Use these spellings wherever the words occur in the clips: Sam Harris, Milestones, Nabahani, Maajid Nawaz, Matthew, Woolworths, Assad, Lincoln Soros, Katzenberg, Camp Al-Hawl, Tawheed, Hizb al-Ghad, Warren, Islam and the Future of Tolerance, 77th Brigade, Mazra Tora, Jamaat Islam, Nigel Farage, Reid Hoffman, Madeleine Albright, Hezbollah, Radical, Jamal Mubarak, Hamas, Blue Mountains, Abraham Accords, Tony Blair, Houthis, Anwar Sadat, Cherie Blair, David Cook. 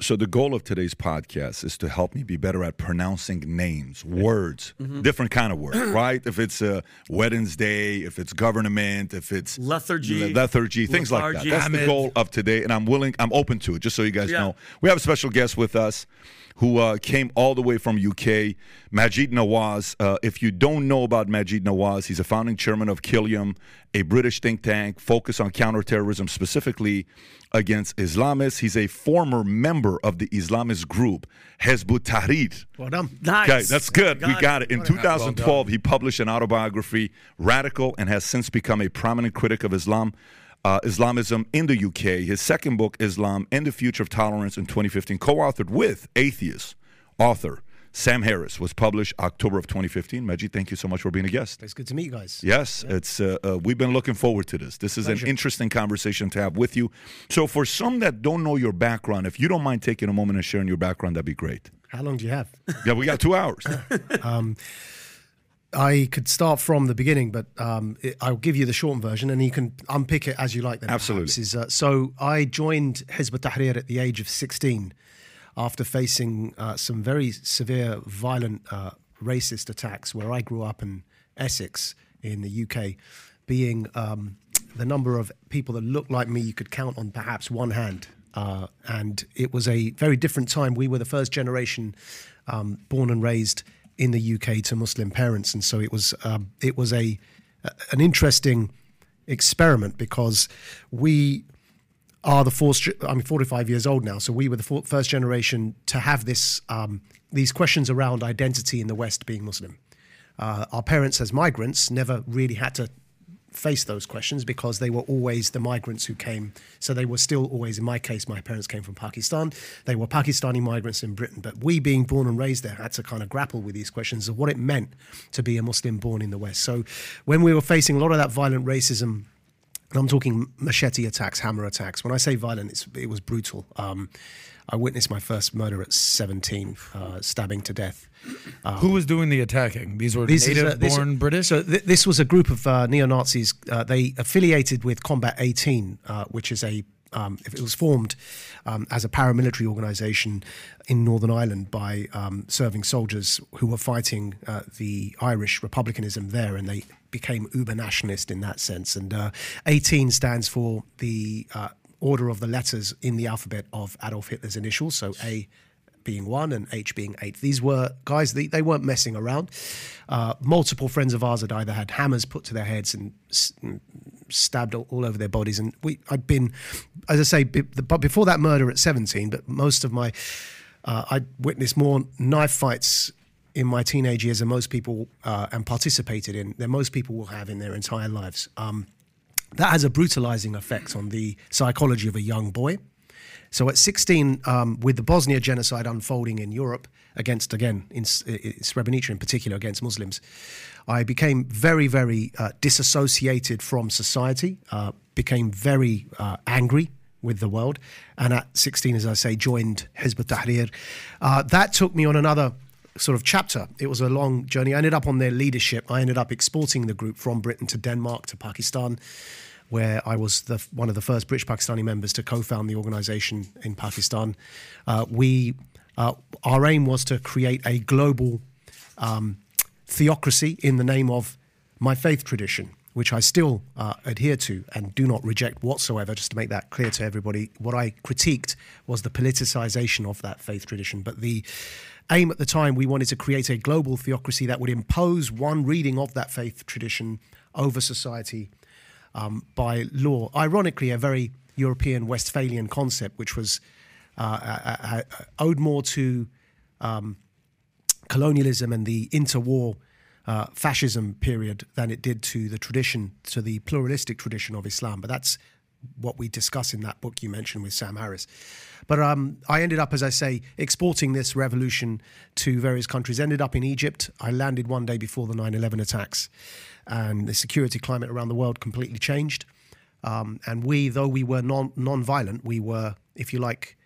So the goal of today's podcast is to help me be better at pronouncing names, words, different kind of words, right? If it's a weddings day, if it's government, if it's lethargy, things like that. That's the goal of today, and I'm open to it, just so you guys know. We have a special guest with us who came all the way from UK, Maajid Nawaz. If you don't know about Maajid Nawaz, he's a founding chairman of Quilliam, a British think tank focused on counterterrorism, specifically against Islamists. He's a former member of the Islamist group, Hizb ut-Tahrir. Well done. Nice. Okay, that's good. We got it. In 2012, he published an autobiography, Radical, and has since become a prominent critic of Islamism in the UK. His second book, Islam and the Future of Tolerance, in 2015, co-authored with atheist author Sam Harris, was published October of 2015. Maajid, thank you so much for being a guest. It's good to meet you guys. Yes, it's we've been looking forward to this. This is an interesting conversation to have with you. So for some that don't know your background, if you don't mind taking a moment and sharing your background, that'd be great. How long do you have? Yeah, we got 2 hours. I could start from the beginning, but I'll give you the shortened version and you can unpick it as you like. Then, absolutely. So I joined Hizb ut-Tahrir at the age of 16 after facing some very severe, violent, racist attacks where I grew up in Essex in the UK, being the number of people that looked like me you could count on perhaps one hand. And it was a very different time. We were the first generation born and raised in the UK to Muslim parents, and so it was an interesting experiment because we are the first. I'm 45 years old now, so we were the first generation to have this these questions around identity in the West being Muslim. Our parents, as migrants, never really had to face those questions because they were always the migrants who came. So they were still always, in my case, my parents came from Pakistan. They were Pakistani migrants in Britain. But we, being born and raised there, had to kind of grapple with these questions of what it meant to be a Muslim born in the West. So when we were facing a lot of that violent racism, and I'm talking machete attacks, hammer attacks. When I say violent, it was brutal. I witnessed my first murder at 17, stabbing to death. Who was doing the attacking? These were native-born British? So this was a group of neo-Nazis. They affiliated with Combat 18, which is it was formed as a paramilitary organization in Northern Ireland by serving soldiers who were fighting the Irish republicanism there, and they became uber nationalist in that sense. And 18 stands for the order of the letters in the alphabet of Adolf Hitler's initials, so A being 1 and H being 8. These were guys, they weren't messing around. Multiple friends of ours had either had hammers put to their heads and stabbed all over their bodies. And I'd been, as I say, before that murder at 17, but most of my, I'd witnessed more knife fights in my teenage years than most people, and participated in, than most people will have in their entire lives. That has a brutalizing effect on the psychology of a young boy. So at 16, with the Bosnia genocide unfolding in Europe against, again, in Srebrenica in particular, against Muslims, I became very, very disassociated from society, became very angry with the world. And at 16, as I say, joined Hizb ut-Tahrir. That took me on another sort of chapter. It was a long journey. I ended up on their leadership. I ended up exporting the group from Britain to Denmark to Pakistan, where I was one of the first British Pakistani members to co-found the organization in Pakistan. Our aim was to create a global theocracy in the name of my faith tradition, which I still adhere to and do not reject whatsoever, just to make that clear to everybody. What I critiqued was the politicization of that faith tradition, but the aim at the time, we wanted to create a global theocracy that would impose one reading of that faith tradition over society by law. Ironically, a very European Westphalian concept, which was owed more to colonialism and the interwar fascism period than it did to the pluralistic tradition of Islam. But that's what we discuss in that book you mentioned with Sam Harris. But I ended up, as I say, exporting this revolution to various countries. Ended up in Egypt. I landed one day before the 9/11 attacks, and the security climate around the world completely changed. And we, though we were non-violent, we were, if you like,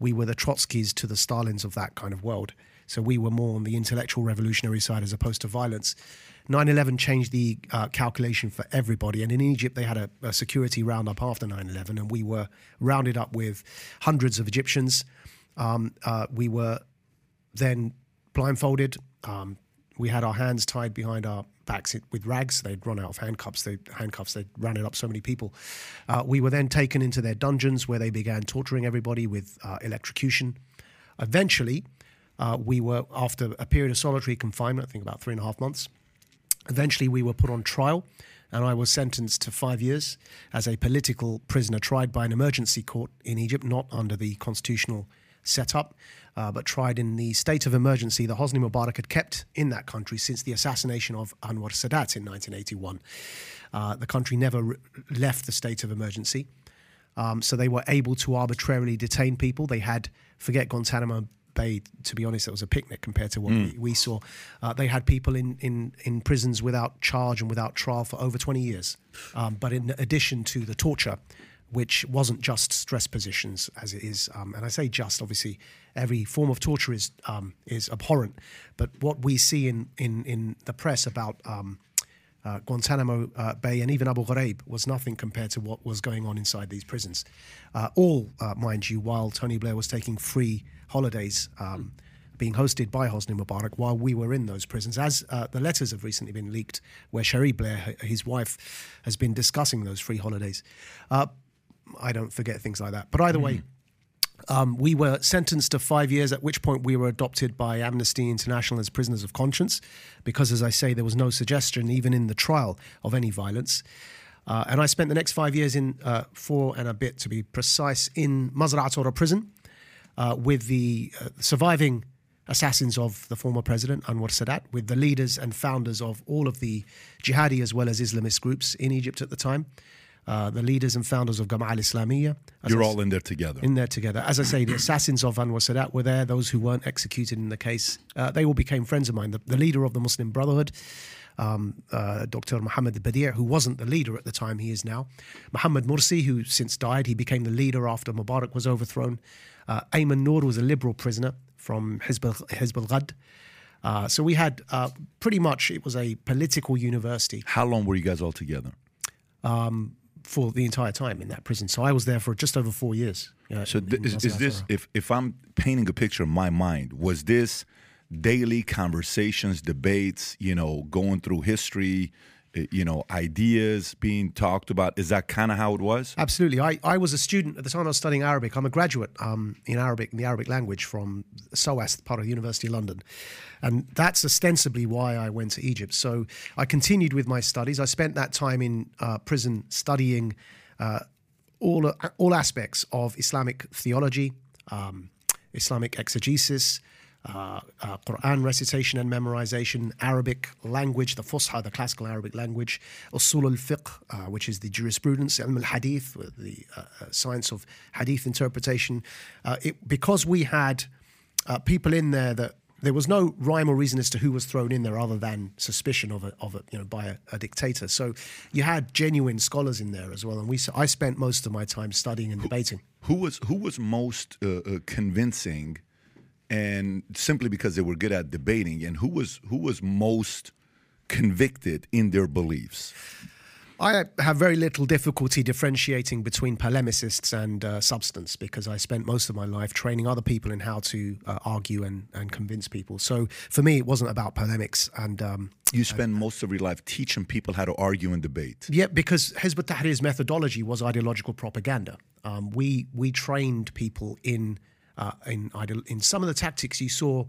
we were the Trotskys to the Stalins of that kind of world. So we were more on the intellectual revolutionary side as opposed to violence. 9/11 changed the calculation for everybody. And in Egypt, they had a security roundup after 9/11, and we were rounded up with hundreds of Egyptians. We were then blindfolded. We had our hands tied behind our backs with rags. They'd run out of handcuffs. They'd rounded up so many people. We were then taken into their dungeons where they began torturing everybody with electrocution. Eventually, we were, after a period of solitary confinement, I think about 3.5 months, eventually we were put on trial, and I was sentenced to 5 years as a political prisoner tried by an emergency court in Egypt, not under the constitutional setup, but tried in the state of emergency that Hosni Mubarak had kept in that country since the assassination of Anwar Sadat in 1981. The country never left the state of emergency. So they were able to arbitrarily detain people. They had, forget Guantanamo Bay, to be honest, that was a picnic compared to what we saw. They had people in prisons without charge and without trial for over 20 years. But in addition to the torture, which wasn't just stress positions as it is, and I say just, obviously, every form of torture is abhorrent. But what we see in the press about Guantanamo Bay and even Abu Ghraib was nothing compared to what was going on inside these prisons. All, mind you, while Tony Blair was taking free holidays being hosted by Hosni Mubarak while we were in those prisons, as the letters have recently been leaked where Cherie Blair, his wife, has been discussing those free holidays. I don't forget things like that. But either way, we were sentenced to 5 years, at which point we were adopted by Amnesty International as prisoners of conscience because, as I say, there was no suggestion, even in the trial, of any violence. And I spent the next 5 years in 4 and a bit, to be precise, in Mazra Tora prison with the surviving assassins of the former president, Anwar Sadat, with the leaders and founders of all of the jihadi as well as Islamist groups in Egypt at the time. The leaders and founders of Gama'a al-Islamiyya. You're all in there together. In there together. As I say, the assassins of Anwar Sadat were there, those who weren't executed in the case. They all became friends of mine. The leader of the Muslim Brotherhood, Dr. Mohammed Badir, who wasn't the leader at the time, he is now. Mohammed Mursi, who since died, he became the leader after Mubarak was overthrown. Ayman Noor was a liberal prisoner from Hizb al-Ghad. So we had pretty much, it was a political university. How long were you guys all together? For the entire time in that prison. So I was there for just over 4 years. So is this, if I'm painting a picture in my mind, was this daily conversations, debates, you know, going through history, you know, ideas being talked about? Is that kind of how it was? Absolutely. I was a student at the time. I was studying Arabic. I'm a graduate in Arabic, in the Arabic language, from SOAS, part of the University of London. And that's ostensibly why I went to Egypt. So I continued with my studies. I spent that time in prison studying all aspects of Islamic theology, Islamic exegesis, Quran recitation and memorization, Arabic language, the Fusha, the classical Arabic language, Usul al-Fiqh, which is the jurisprudence, Ilm al-Hadith, the science of Hadith interpretation. Because we had people in there that there was no rhyme or reason as to who was thrown in there other than suspicion of a you know, by a dictator. So you had genuine scholars in there as well, and I spent most of my time studying and debating. Who was most convincing? And simply because they were good at debating, and who was most convicted in their beliefs? I have very little difficulty differentiating between polemicists and substance, because I spent most of my life training other people in how to argue and convince people. So for me, it wasn't about polemics. And you spend most of your life teaching people how to argue and debate. Yeah, because Hizb ut-Tahrir's methodology was ideological propaganda. We trained people in some of the tactics you saw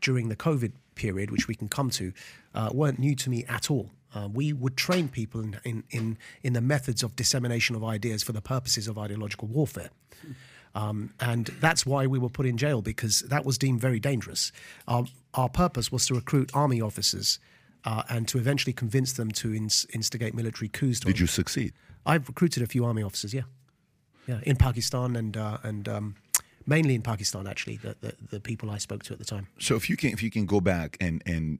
during the COVID period, which we can come to, weren't new to me at all. We would train people in the methods of dissemination of ideas for the purposes of ideological warfare. And that's why we were put in jail, because that was deemed very dangerous. Our purpose was to recruit army officers and to eventually convince them to instigate military coups. Did you succeed? I've recruited a few army officers, yeah. Yeah, in Pakistan and mainly in Pakistan, actually, the people I spoke to at the time. So if you can go back and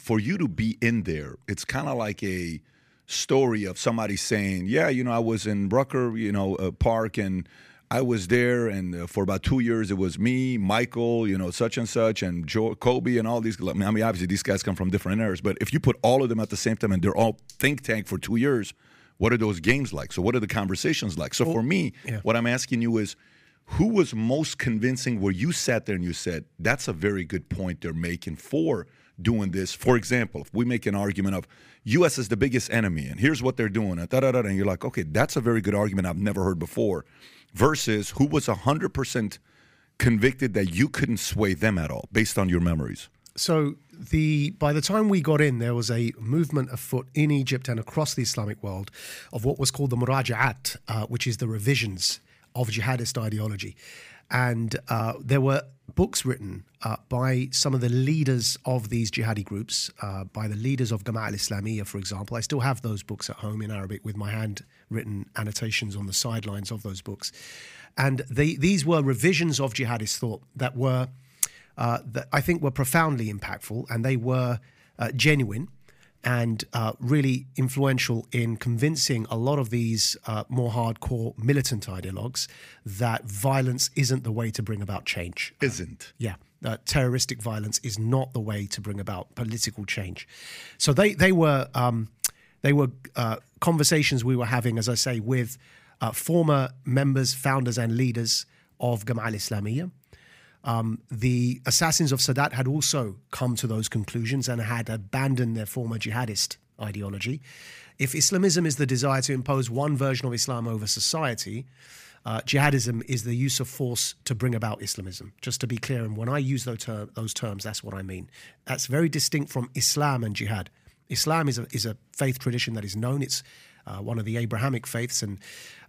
for you to be in there, it's kind of like a story of somebody saying, yeah, you know, I was in Brucker, you know, Park, and I was there, and for about 2 years, it was me, Michael, you know, such and such, and Joe, Kobe, and all these. I mean, obviously, these guys come from different eras, but if you put all of them at the same time and they're all think tank for 2 years, what are those games like? So what are the conversations like? So for me, what I'm asking you is, who was most convincing where you sat there and you said, that's a very good point they're making for doing this? For example, if we make an argument of U.S. is the biggest enemy, and here's what they're doing, and you're like, okay, that's a very good argument I've never heard before. Versus who was 100% convicted that you couldn't sway them at all, based on your memories? So by the time we got in, there was a movement afoot in Egypt and across the Islamic world of what was called the muraja'at, which is the revisions of jihadist ideology. And there were books written by some of the leaders of these jihadi groups, by the leaders of Gama'a al-Islamiyya, for example. I still have those books at home in Arabic with my handwritten annotations on the sidelines of those books. And these were revisions of jihadist thought that were, that I think were profoundly impactful, and they were genuine and really influential in convincing a lot of these more hardcore militant ideologues that violence isn't the way to bring about change. Isn't? Yeah. Terroristic violence is not the way to bring about political change. So they were conversations we were having, as I say, with former members, founders, and leaders of Gama'a al-Islamiyya. The assassins of Sadat had also come to those conclusions and had abandoned their former jihadist ideology. If Islamism is the desire to impose one version of Islam over society, jihadism is the use of force to bring about Islamism. Just to be clear, and when I use those terms, that's what I mean. That's very distinct from Islam and jihad. Islam is a faith tradition that is known. It's one of the Abrahamic faiths, and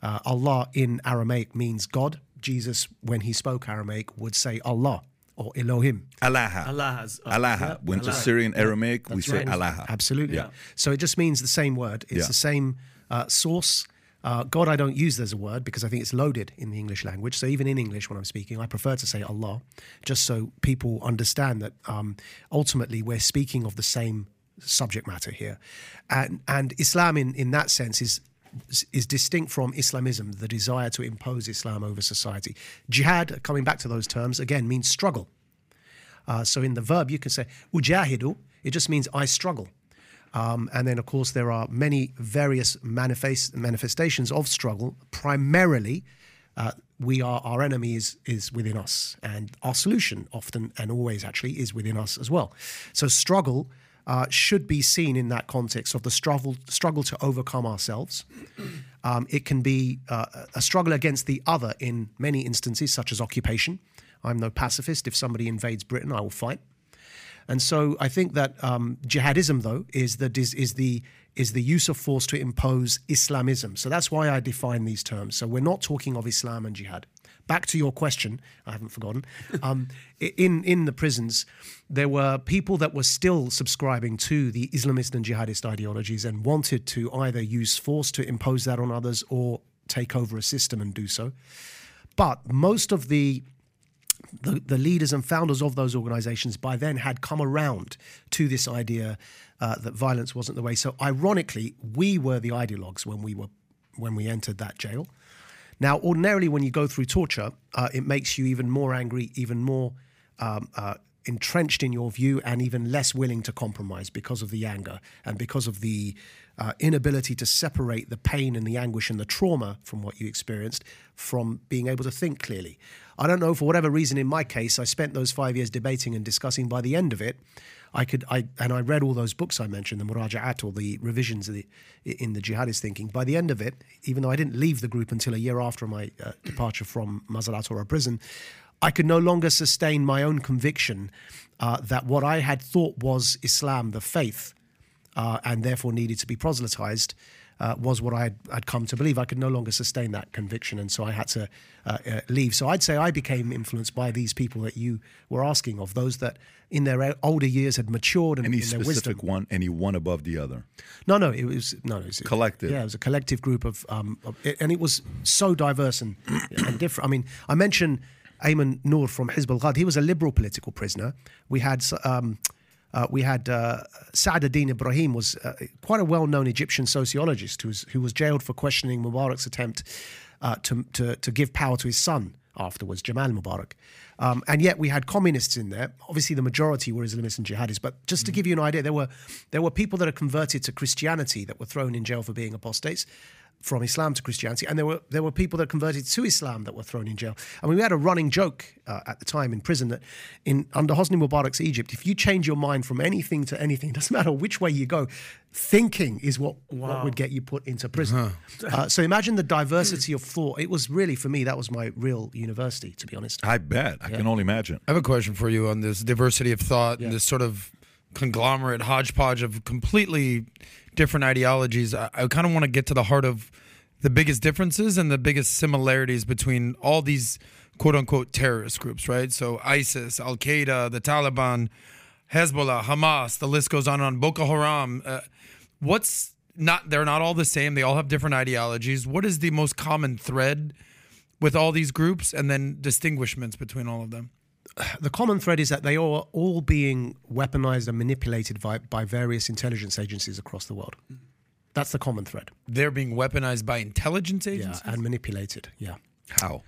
Allah in Aramaic means God. Jesus, when he spoke Aramaic, would say Allah or Elohim. Allah. When it's Assyrian Aramaic, we say Allah. Absolutely. Yeah. So it just means the same word. It's the same source. God I don't use as a word because I think it's loaded in the English language. So even in English when I'm speaking, I prefer to say Allah, just so people understand that ultimately we're speaking of the same subject matter here. And Islam in that sense is distinct from Islamism, the desire to impose Islam over society. Jihad, coming back to those terms, again, means struggle. So in the verb, you can say, ujahidu, it just means I struggle. And then, of course, there are many various manifestations of struggle. Primarily, our enemy is within us, and our solution often and always actually is within us as well. So struggle should be seen in that context of the struggle to overcome ourselves. It can be a struggle against the other in many instances, such as occupation. I'm no pacifist. If somebody invades Britain, I will fight. And so I think that jihadism, though, is the use of force to impose Islamism. So that's why I define these terms. So we're not talking of Islam and jihad. Back to your question, I haven't forgotten. In the prisons, there were people that were still subscribing to the Islamist and jihadist ideologies and wanted to either use force to impose that on others or take over a system and do so. But most of the leaders and founders of those organizations by then had come around to this idea that violence wasn't the way. So ironically, we were the ideologues when we entered that jail. Now, ordinarily, when you go through torture, it makes you even more angry, even more entrenched in your view, and even less willing to compromise because of the anger and because of the inability to separate the pain and the anguish and the trauma from what you experienced from being able to think clearly. I don't know, for whatever reason, in my case, I spent those 5 years debating and discussing. By the end of it, I read all those books I mentioned, the muraja'at or the revisions in the jihadist thinking. By the end of it, even though I didn't leave the group until a year after my departure from Mazra Tora prison, I could no longer sustain my own conviction that what I had thought was Islam, the faith, and therefore needed to be proselytized, was what I'd come to believe. I could no longer sustain that conviction, and so I had to leave. So I'd say I became influenced by these people that you were asking of, those that in their older years had matured and in their wisdom. Any specific one, any one above the other? No, it was collective. Yeah, it was a collective group and it was so diverse and, and different. I mean, I mentioned Ayman Noor from Hizb al-Ghad. He was a liberal political prisoner. We had Saad ad-Din Ibrahim, was quite a well-known Egyptian sociologist who was jailed for questioning Mubarak's attempt to give power to his son afterwards, Jamal Mubarak. And yet we had communists in there. Obviously the majority were Islamists and jihadists, but just to give you an idea, there were people that are converted to Christianity that were thrown in jail for being apostates, from Islam to Christianity, and there were people that converted to Islam that were thrown in jail. I mean, we had a running joke at the time in prison that under Hosni Mubarak's Egypt, if you change your mind from anything to anything, it doesn't matter which way you go, thinking is what would get you put into prison. So imagine the diversity of thought. It was really, for me, that was my real university, to be honest. I bet. I can only imagine. I have a question for you on this diversity of thought and this sort of conglomerate hodgepodge of completely different ideologies. I kind of want to get to the heart of the biggest differences and the biggest similarities between all these quote-unquote terrorist groups, right? So ISIS, Al-Qaeda, the Taliban, Hezbollah, Hamas, the list goes on and on, Boko Haram. They're not all the same. They all have different ideologies. What is the most common thread with all these groups, and then distinguishments between all of them? The common thread is that they are all being weaponized and manipulated by various intelligence agencies across the world. That's the common thread. They're being weaponized by intelligence agencies? Yeah, and manipulated, yeah. How?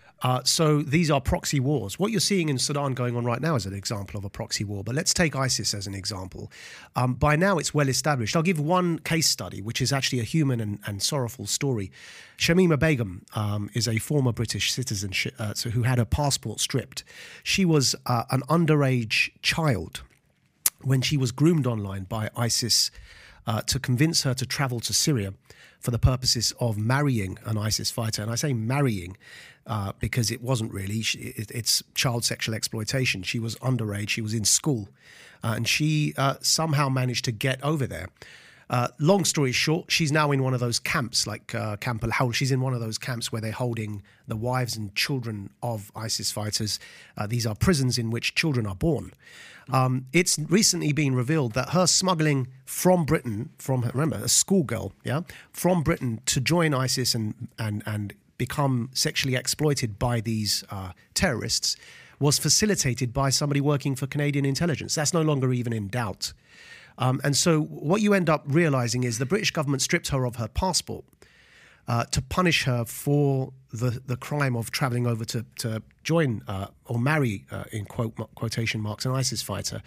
So these are proxy wars. What you're seeing in Sudan going on right now is an example of a proxy war, but let's take ISIS as an example. By now it's well established. I'll give one case study, which is actually a human and sorrowful story. Shamima Begum is a former British citizen who had her passport stripped. She was an underage child when she was groomed online by ISIS to convince her to travel to Syria for the purposes of marrying an ISIS fighter. And I say marrying because it wasn't really, it's child sexual exploitation. She was underage, she was in school, and she somehow managed to get over there. Long story short, she's now in one of those camps, like Camp Al-Hawl. She's in one of those camps where they're holding the wives and children of ISIS fighters. These are prisons in which children are born. It's recently been revealed that her smuggling from Britain, remember, a schoolgirl, from Britain to join ISIS and become sexually exploited by these terrorists, was facilitated by somebody working for Canadian intelligence. That's no longer even in doubt. And so what you end up realizing is the British government stripped her of her passport to punish her for the crime of traveling over to join or marry, in quotation marks, an ISIS fighter.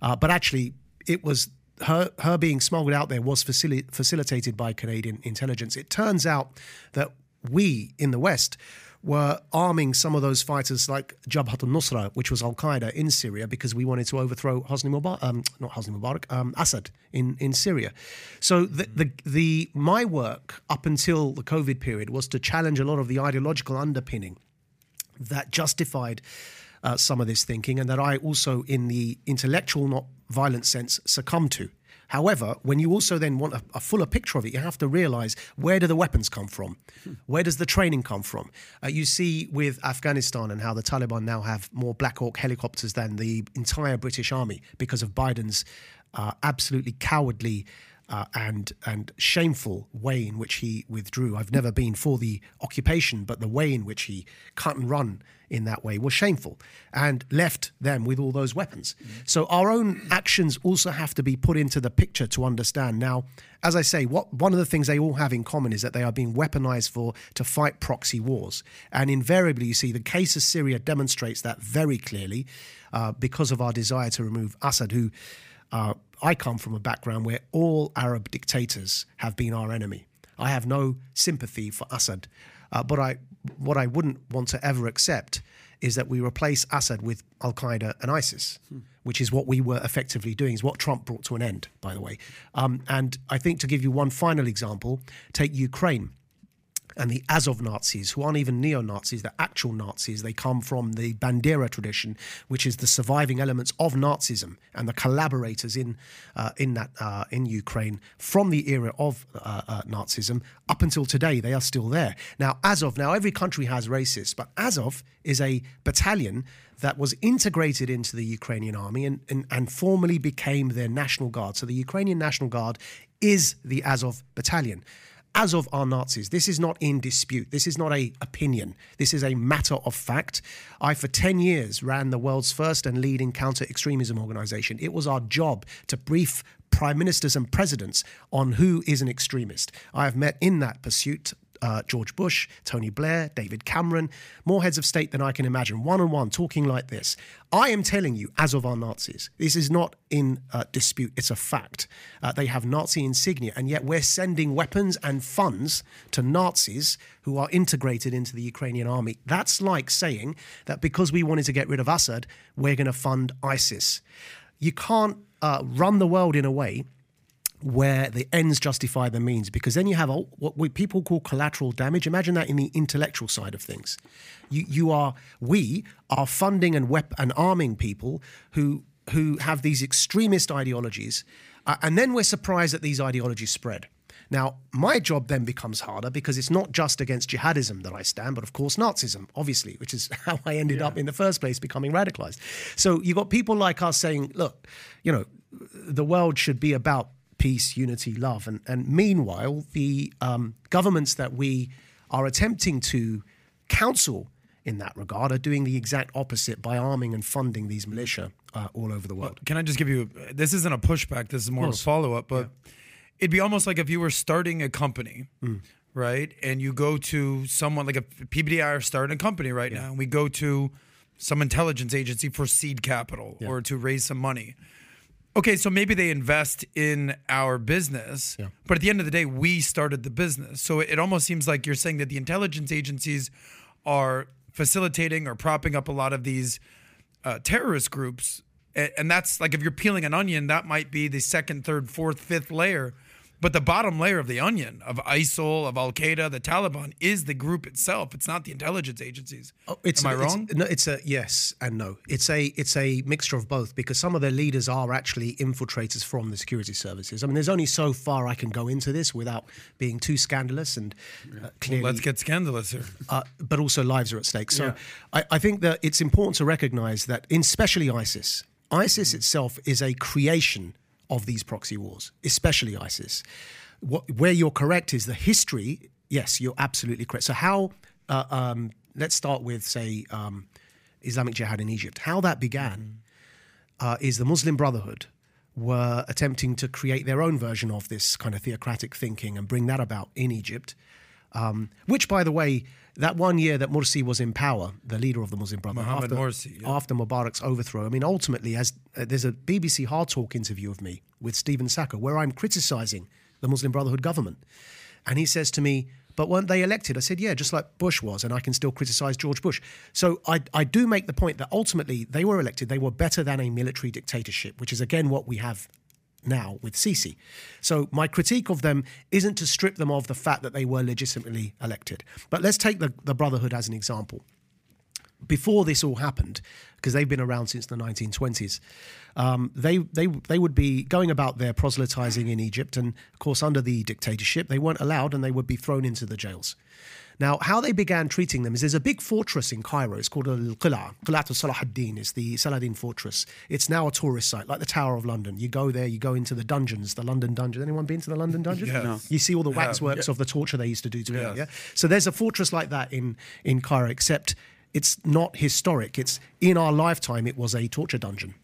But actually, it was her being smuggled out there was facilitated by Canadian intelligence. It turns out that we in the West were arming some of those fighters like Jabhat al-Nusra, which was al-Qaeda in Syria, because we wanted to overthrow Assad in Syria. So my work up until the COVID period was to challenge a lot of the ideological underpinning that justified some of this thinking, and that I also, in the intellectual, not violent sense, succumbed to. However, when you also then want a fuller picture of it, you have to realize, where do the weapons come from? Where does the training come from? You see with Afghanistan and how the Taliban now have more Black Hawk helicopters than the entire British army because of Biden's absolutely cowardly and shameful way in which he withdrew. I've never been for the occupation, but the way in which he cut and run in that way was shameful and left them with all those weapons. So our own actions also have to be put into the picture to understand. Now, as I say, one of the things they all have in common is that they are being weaponized to fight proxy wars. And invariably, you see, the case of Syria demonstrates that very clearly because of our desire to remove Assad, who... I come from a background where all Arab dictators have been our enemy. I have no sympathy for Assad, but what I wouldn't want to ever accept is that we replace Assad with Al-Qaeda and ISIS, which is what we were effectively doing, is what Trump brought to an end, by the way. And I think, to give you one final example, take Ukraine. and the Azov Nazis, who aren't even neo-Nazis, they're actual Nazis. They come from the Bandera tradition, which is the surviving elements of Nazism and the collaborators in Ukraine from the era of Nazism up until today. They are still there. Now, Azov, now every country has racists, but Azov is a battalion that was integrated into the Ukrainian army and formally became their National Guard. So the Ukrainian National Guard is the Azov battalion. Azov are Nazis. This is not in dispute. This is not an opinion. This is a matter of fact. I, for 10 years, ran the world's first and leading counter-extremism organization. It was our job to brief prime ministers and presidents on who is an extremist. I have met in that pursuit George Bush, Tony Blair, David Cameron, more heads of state than I can imagine, one-on-one, talking like this. I am telling you, Azov are Nazis. This is not in dispute. It's a fact. They have Nazi insignia, and yet we're sending weapons and funds to Nazis who are integrated into the Ukrainian army. That's like saying that because we wanted to get rid of Assad, we're going to fund ISIS. You can't run the world in a way where the ends justify the means, because then you have what people call collateral damage. Imagine that in the intellectual side of things. We are funding and arming people who have these extremist ideologies, and then we're surprised that these ideologies spread. Now, my job then becomes harder, because it's not just against jihadism that I stand, but of course Nazism, obviously, which is how I ended up in the first place becoming radicalized. So you've got people like us saying, look, you know, the world should be about peace, unity, love. And meanwhile, the governments that we are attempting to counsel in that regard are doing the exact opposite by arming and funding these militia all over the world. Well, can I just give you, this isn't a pushback, this is more of a follow-up, but it'd be almost like if you were starting a company, right? And you go to someone, like a PBDI are starting a company right now, and we go to some intelligence agency for seed capital or to raise some money. Okay, so maybe they invest in our business, but at the end of the day, we started the business. So it almost seems like you're saying that the intelligence agencies are facilitating or propping up a lot of these terrorist groups. And that's like, if you're peeling an onion, that might be the second, third, fourth, fifth layer. But the bottom layer of the onion, of ISIL, of Al-Qaeda, the Taliban, is the group itself. It's not the intelligence agencies. Am I wrong? It's a yes and no. It's a mixture of both, because some of their leaders are actually infiltrators from the security services. I mean, there's only so far I can go into this without being too scandalous and clearly... Well, let's get scandalous here. But also lives are at stake. So I think that it's important to recognize that, especially ISIS, itself is a creation of these proxy wars, especially ISIS. Where you're correct is the history. Yes, you're absolutely correct. So how, let's start with, say, Islamic Jihad in Egypt. How that began is the Muslim Brotherhood were attempting to create their own version of this kind of theocratic thinking and bring that about in Egypt, which, by the way, that one year that Morsi was in power, the leader of the Muslim Brotherhood, after Mubarak's overthrow, I mean, ultimately, as there's a BBC Hard Talk interview of me with Stephen Sacco, where I'm criticising the Muslim Brotherhood government. And he says to me, but weren't they elected? I said, yeah, just like Bush was, and I can still criticise George Bush. So I do make the point that ultimately they were elected. They were better than a military dictatorship, which is, again, what we have now with Sisi. So my critique of them isn't to strip them of the fact that they were legitimately elected. But let's take the Brotherhood as an example. Before this all happened, because they've been around since the 1920s, they would be going about their proselytizing in Egypt, and of course under the dictatorship they weren't allowed and they would be thrown into the jails. Now, how they began treating them is there's a big fortress in Cairo. It's called Al-Qil'a. Qil'at al-Salah ad-Din is the Saladin fortress. It's now a tourist site, like the Tower of London. You go there, you go into the dungeons, the London dungeon. Anyone been to the London dungeon? Yes. No. You see all the waxworks of the torture they used to do to people. Yeah? So there's a fortress like that in Cairo, except it's not historic. It's in our lifetime, it was a torture dungeon.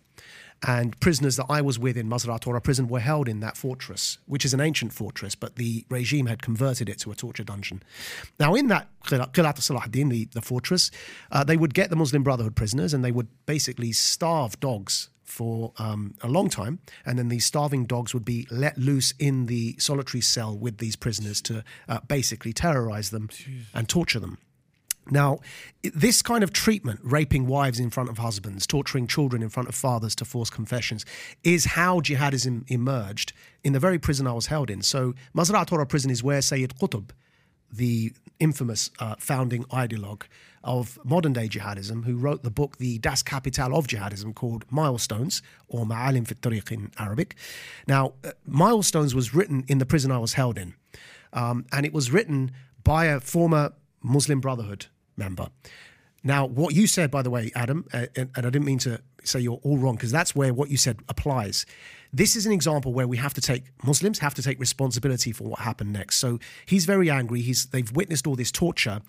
And prisoners that I was with in Mazra Tora prison were held in that fortress, which is an ancient fortress, but the regime had converted it to a torture dungeon. Now, in that Qil'at Salah ad-Din, the fortress, they would get the Muslim Brotherhood prisoners and they would basically starve dogs for a long time, and then these starving dogs would be let loose in the solitary cell with these prisoners to basically terrorize them and torture them. Now, this kind of treatment, raping wives in front of husbands, torturing children in front of fathers to force confessions, is how jihadism emerged in the very prison I was held in. So Mazra Tora prison is where Sayyid Qutb, the infamous founding ideologue of modern-day jihadism, who wrote the book, the Das Kapital of Jihadism, called Milestones, or Ma'alim fi Tariq in Arabic. Now, Milestones was written in the prison I was held in, and it was written by a former Muslim Brotherhood member. Now, what you said, by the way, Adam, and I didn't mean to say you're all wrong, because that's where what you said applies. This is an example where we have to take, Muslims have to take responsibility for what happened next. So he's very angry. They've witnessed all this torture.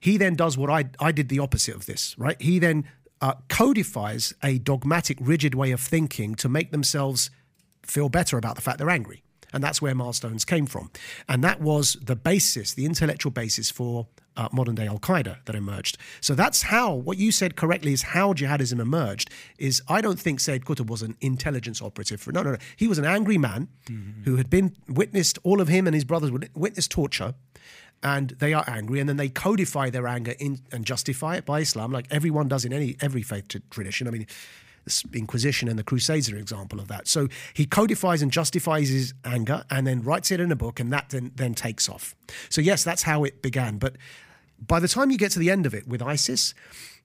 He then does what I did the opposite of this, right? He then codifies a dogmatic, rigid way of thinking to make themselves feel better about the fact they're angry. And that's where Milestones came from. And that was the basis, the intellectual basis for modern-day Al-Qaeda that emerged. So that's how, what you said correctly, is how jihadism emerged, is I don't think Sayyid Qutb was an intelligence operative. No. He was an angry man who had been witnessed, all of him and his brothers would witness torture, and they are angry, and then they codify their anger and justify it by Islam, like everyone does in every faith tradition. I mean, the Inquisition and the Crusades are an example of that. So he codifies and justifies his anger and then writes it in a book, and that then takes off. So yes, that's how it began. But by the time you get to the end of it with ISIS,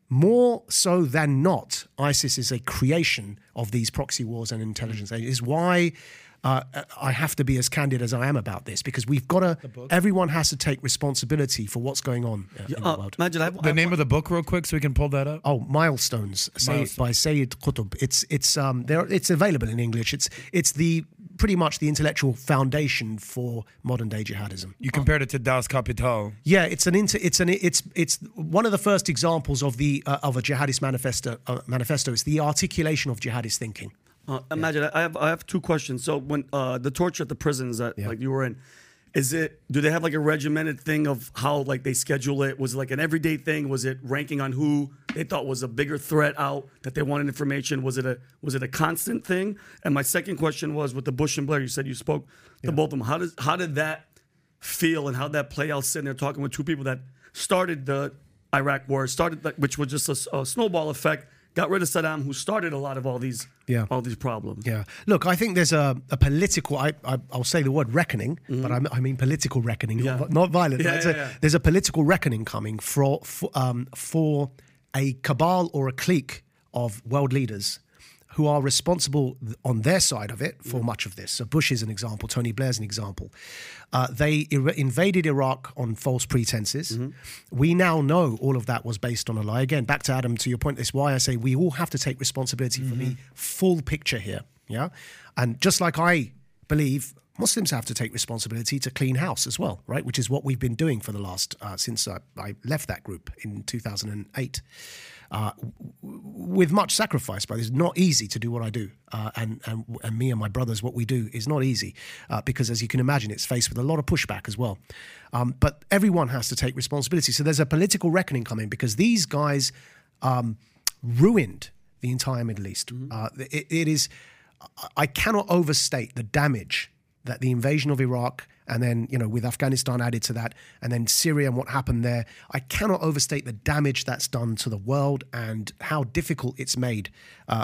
more so than not, ISIS is a creation of these proxy wars and intelligence. It is why I have to be as candid as I am about this, because we've got to, everyone has to take responsibility for what's going on in the world. Majid, the name of the book real quick so we can pull that up? Oh, Milestones, by Sayyid Qutb. It's available in English. It's the pretty much the intellectual foundation for modern day jihadism. You compared it to Das Kapital. Yeah, it's one of the first examples of the of a jihadist manifesto. It's the articulation of jihadist thinking. Imagine, yeah. I have two questions. So when the torture at the prisons that like you were in, do they have like a regimented thing of how like they schedule it? Was it like an everyday thing? Was it ranking on who they thought was a bigger threat out that they wanted information? Was it a constant thing? And my second question was with the Bush and Blair. You said you spoke to both of them. How did that feel and how did that play out sitting there talking with two people that started the Iraq War, which was just a snowball effect? Got rid of Saddam, who started a lot of all these problems. Yeah. Look, I think there's a political, I'll say the word reckoning, but I mean political reckoning, not violent. Yeah, there's a political reckoning coming for a cabal or a clique of world leaders who are responsible on their side of it for much of this. So Bush is an example, Tony Blair's an example. They invaded Iraq on false pretenses. We now know all of that was based on a lie. Again, back to Adam, to your point, that's why I say we all have to take responsibility for the full picture here. Yeah, and just like I believe Muslims have to take responsibility to clean house as well, right? Which is what we've been doing for the last, since I left that group in 2008. With much sacrifice, but it's not easy to do what I do. And me and my brothers, what we do is not easy because, as you can imagine, it's faced with a lot of pushback as well. But everyone has to take responsibility. So there's a political reckoning coming because these guys ruined the entire Middle East. I cannot overstate the damage that the invasion of Iraq and then, with Afghanistan added to that, and then Syria and what happened there, I cannot overstate the damage that's done to the world and how difficult it's made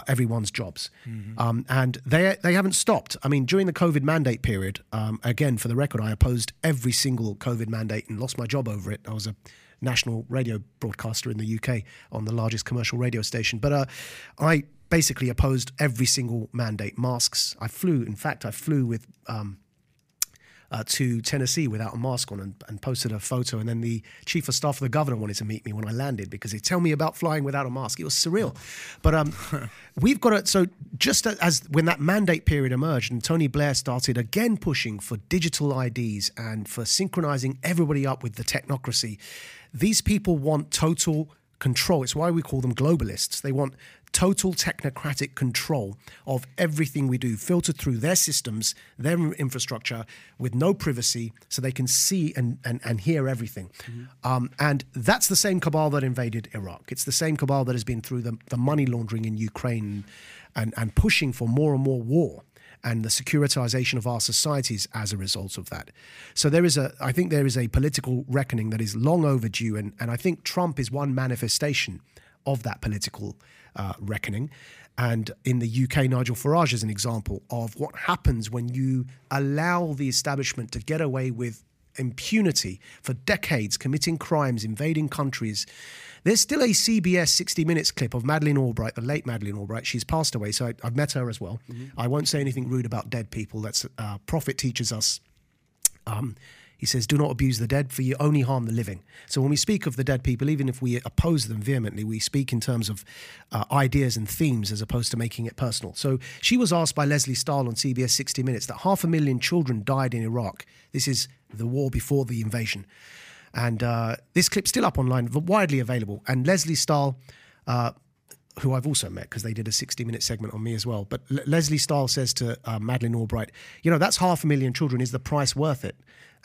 everyone's jobs. And they haven't stopped. I mean, during the COVID mandate period, again, for the record, I opposed every single COVID mandate and lost my job over it. I was a national radio broadcaster in the UK on the largest commercial radio station. But I basically opposed every single mandate. Masks, I flew with... to Tennessee without a mask on and posted a photo. And then the chief of staff of the governor wanted to meet me when I landed because they tell me about flying without a mask. It was surreal. But we've got to, so just as when that mandate period emerged and Tony Blair started again pushing for digital IDs and for synchronizing everybody up with the technocracy, these people want total control. It's why we call them globalists. They want total technocratic control of everything we do, filtered through their systems, their infrastructure, with no privacy, so they can see and hear everything. And that's the same cabal that invaded Iraq. It's the same cabal that has been through the money laundering in Ukraine and pushing for more and more war and the securitization of our societies as a result of that. So I think there is a political reckoning that is long overdue, and I think Trump is one manifestation of that political reckoning. And in the UK, Nigel Farage is an example of what happens when you allow the establishment to get away with impunity for decades, committing crimes, invading countries. There's still a CBS 60 Minutes clip of Madeleine Albright, the late Madeleine Albright. She's passed away, so I've met her as well. Mm-hmm. I won't say anything rude about dead people. That's Prophet teaches us. He says, do not abuse the dead, for you only harm the living. So when we speak of the dead people, even if we oppose them vehemently, we speak in terms of ideas and themes as opposed to making it personal. So she was asked by Leslie Stahl on CBS 60 Minutes that 500,000 children died in Iraq. This is the war before the invasion. And this clip's still up online, widely available. And Leslie Stahl, who I've also met because they did a 60-minute segment on me as well. But Leslie Stahl says to Madeleine Albright, you know, that's 500,000 children. Is the price worth it?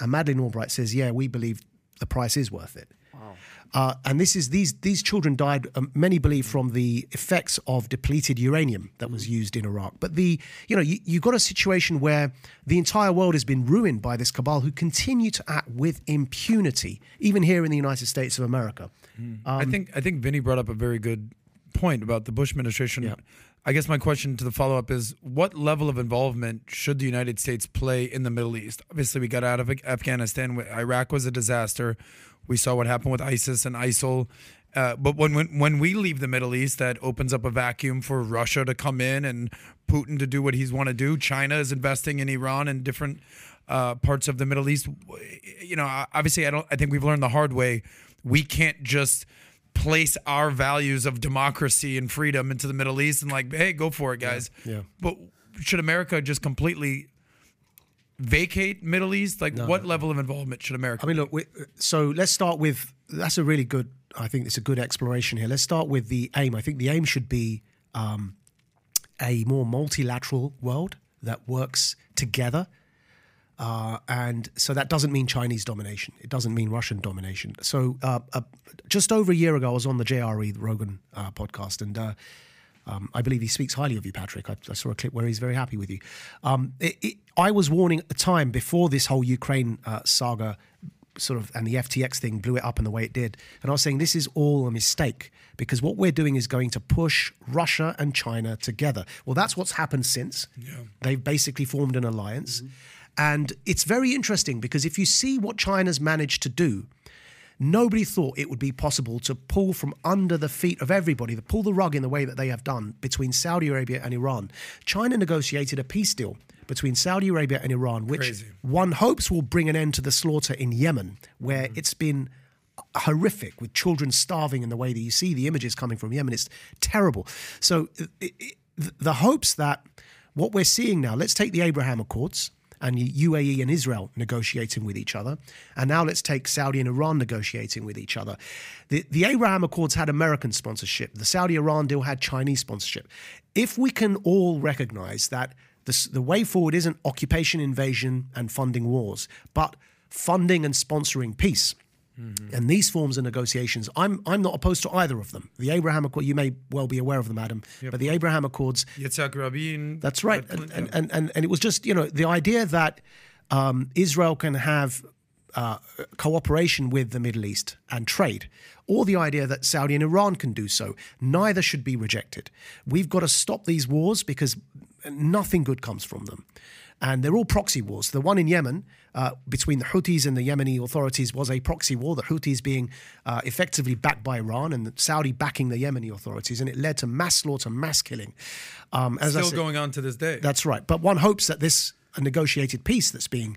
And Madeleine Albright says, yeah, we believe the price is worth it. Wow. And this is these children died, many believe, from the effects of depleted uranium that was used in Iraq. But you've got a situation where the entire world has been ruined by this cabal who continue to act with impunity, even here in the United States of America. Mm. I think Vinny brought up a very good point about the Bush administration. Yeah. I guess my question to the follow-up is, what level of involvement should the United States play in the Middle East? Obviously, we got out of Afghanistan. Iraq was a disaster. We saw what happened with ISIS and ISIL. But when we leave the Middle East, that opens up a vacuum for Russia to come in and Putin to do what he's want to do. China is investing in Iran and different parts of the Middle East. You know, obviously, I think we've learned the hard way. We can't just place our values of democracy and freedom into the Middle East and like, hey, go for it, guys. Yeah. But should America just completely vacate Middle East? Like, what level of involvement should America? I mean, look. So let's start with that's a really good. I think it's a good exploration here. Let's start with the aim. I think the aim should be a more multilateral world that works together. And so that doesn't mean Chinese domination. It doesn't mean Russian domination. So just over a year ago, I was on the JRE, the Rogan podcast, and I believe he speaks highly of you, Patrick. I saw a clip where he's very happy with you. I was warning at the time before this whole Ukraine saga sort of and the FTX thing blew it up in the way it did. And I was saying this is all a mistake because what we're doing is going to push Russia and China together. Well, that's what's happened since. Yeah. They've basically formed an alliance. Mm-hmm. And it's very interesting because if you see what China's managed to do, nobody thought it would be possible to pull from under the feet of everybody, to pull the rug in the way that they have done between Saudi Arabia and Iran. China negotiated a peace deal between Saudi Arabia and Iran, which one hopes will bring an end to the slaughter in Yemen, where it's been horrific with children starving in the way that you see the images coming from Yemen. It's terrible. So the hopes that what we're seeing now, let's take the Abraham Accords, and UAE and Israel negotiating with each other. And now let's take Saudi and Iran negotiating with each other. The Abraham Accords had American sponsorship. The Saudi-Iran deal had Chinese sponsorship. If we can all recognize that the way forward isn't occupation, invasion, and funding wars, but funding and sponsoring peace. Mm-hmm. And these forms of negotiations, I'm not opposed to either of them. The Abraham Accord, you may well be aware of them, Adam, but the Abraham Accords. Yitzhak Rabin. That's right. And it was just, you know, the idea that Israel can have cooperation with the Middle East and trade, or the idea that Saudi and Iran can do so. Neither should be rejected. We've got to stop these wars because nothing good comes from them. And they're all proxy wars. The one in Yemen between the Houthis and the Yemeni authorities was a proxy war, the Houthis being effectively backed by Iran and the Saudi backing the Yemeni authorities. And it led to mass slaughter, mass killing. Still going on to this day. That's right. But one hopes that this negotiated peace that's being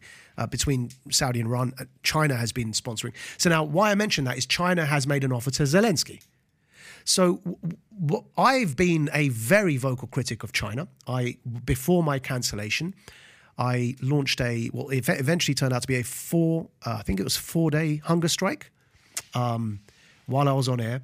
between Saudi and Iran, China has been sponsoring. So now why I mention that is China has made an offer to Zelensky. So I've been a very vocal critic of China. Before my cancellation, I launched it eventually turned out to be a four-day hunger strike while I was on air.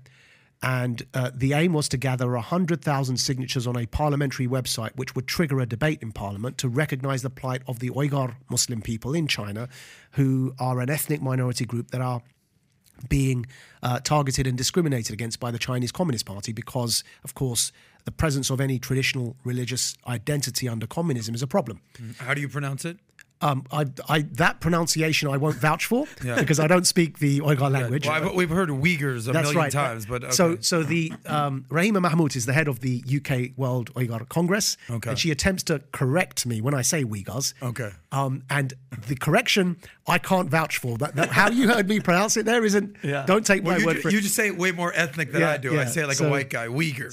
And the aim was to gather 100,000 signatures on a parliamentary website, which would trigger a debate in parliament to recognize the plight of the Uyghur Muslim people in China, who are an ethnic minority group that are being targeted and discriminated against by the Chinese Communist Party because, of course, the presence of any traditional religious identity under communism is a problem. How do you pronounce it? That pronunciation I won't vouch for because I don't speak the Uyghur language. Well, we've heard Uyghurs a million times. But okay. So the Rahima Mahmood is the head of the UK World Uyghur Congress, and she attempts to correct me when I say Uyghurs. Okay. And the correction I can't vouch for. That how you heard me pronounce it there isn't. Yeah. Don't take my word for it. You just say it way more ethnic than I do. Yeah. I say it like a white guy, Uyghur,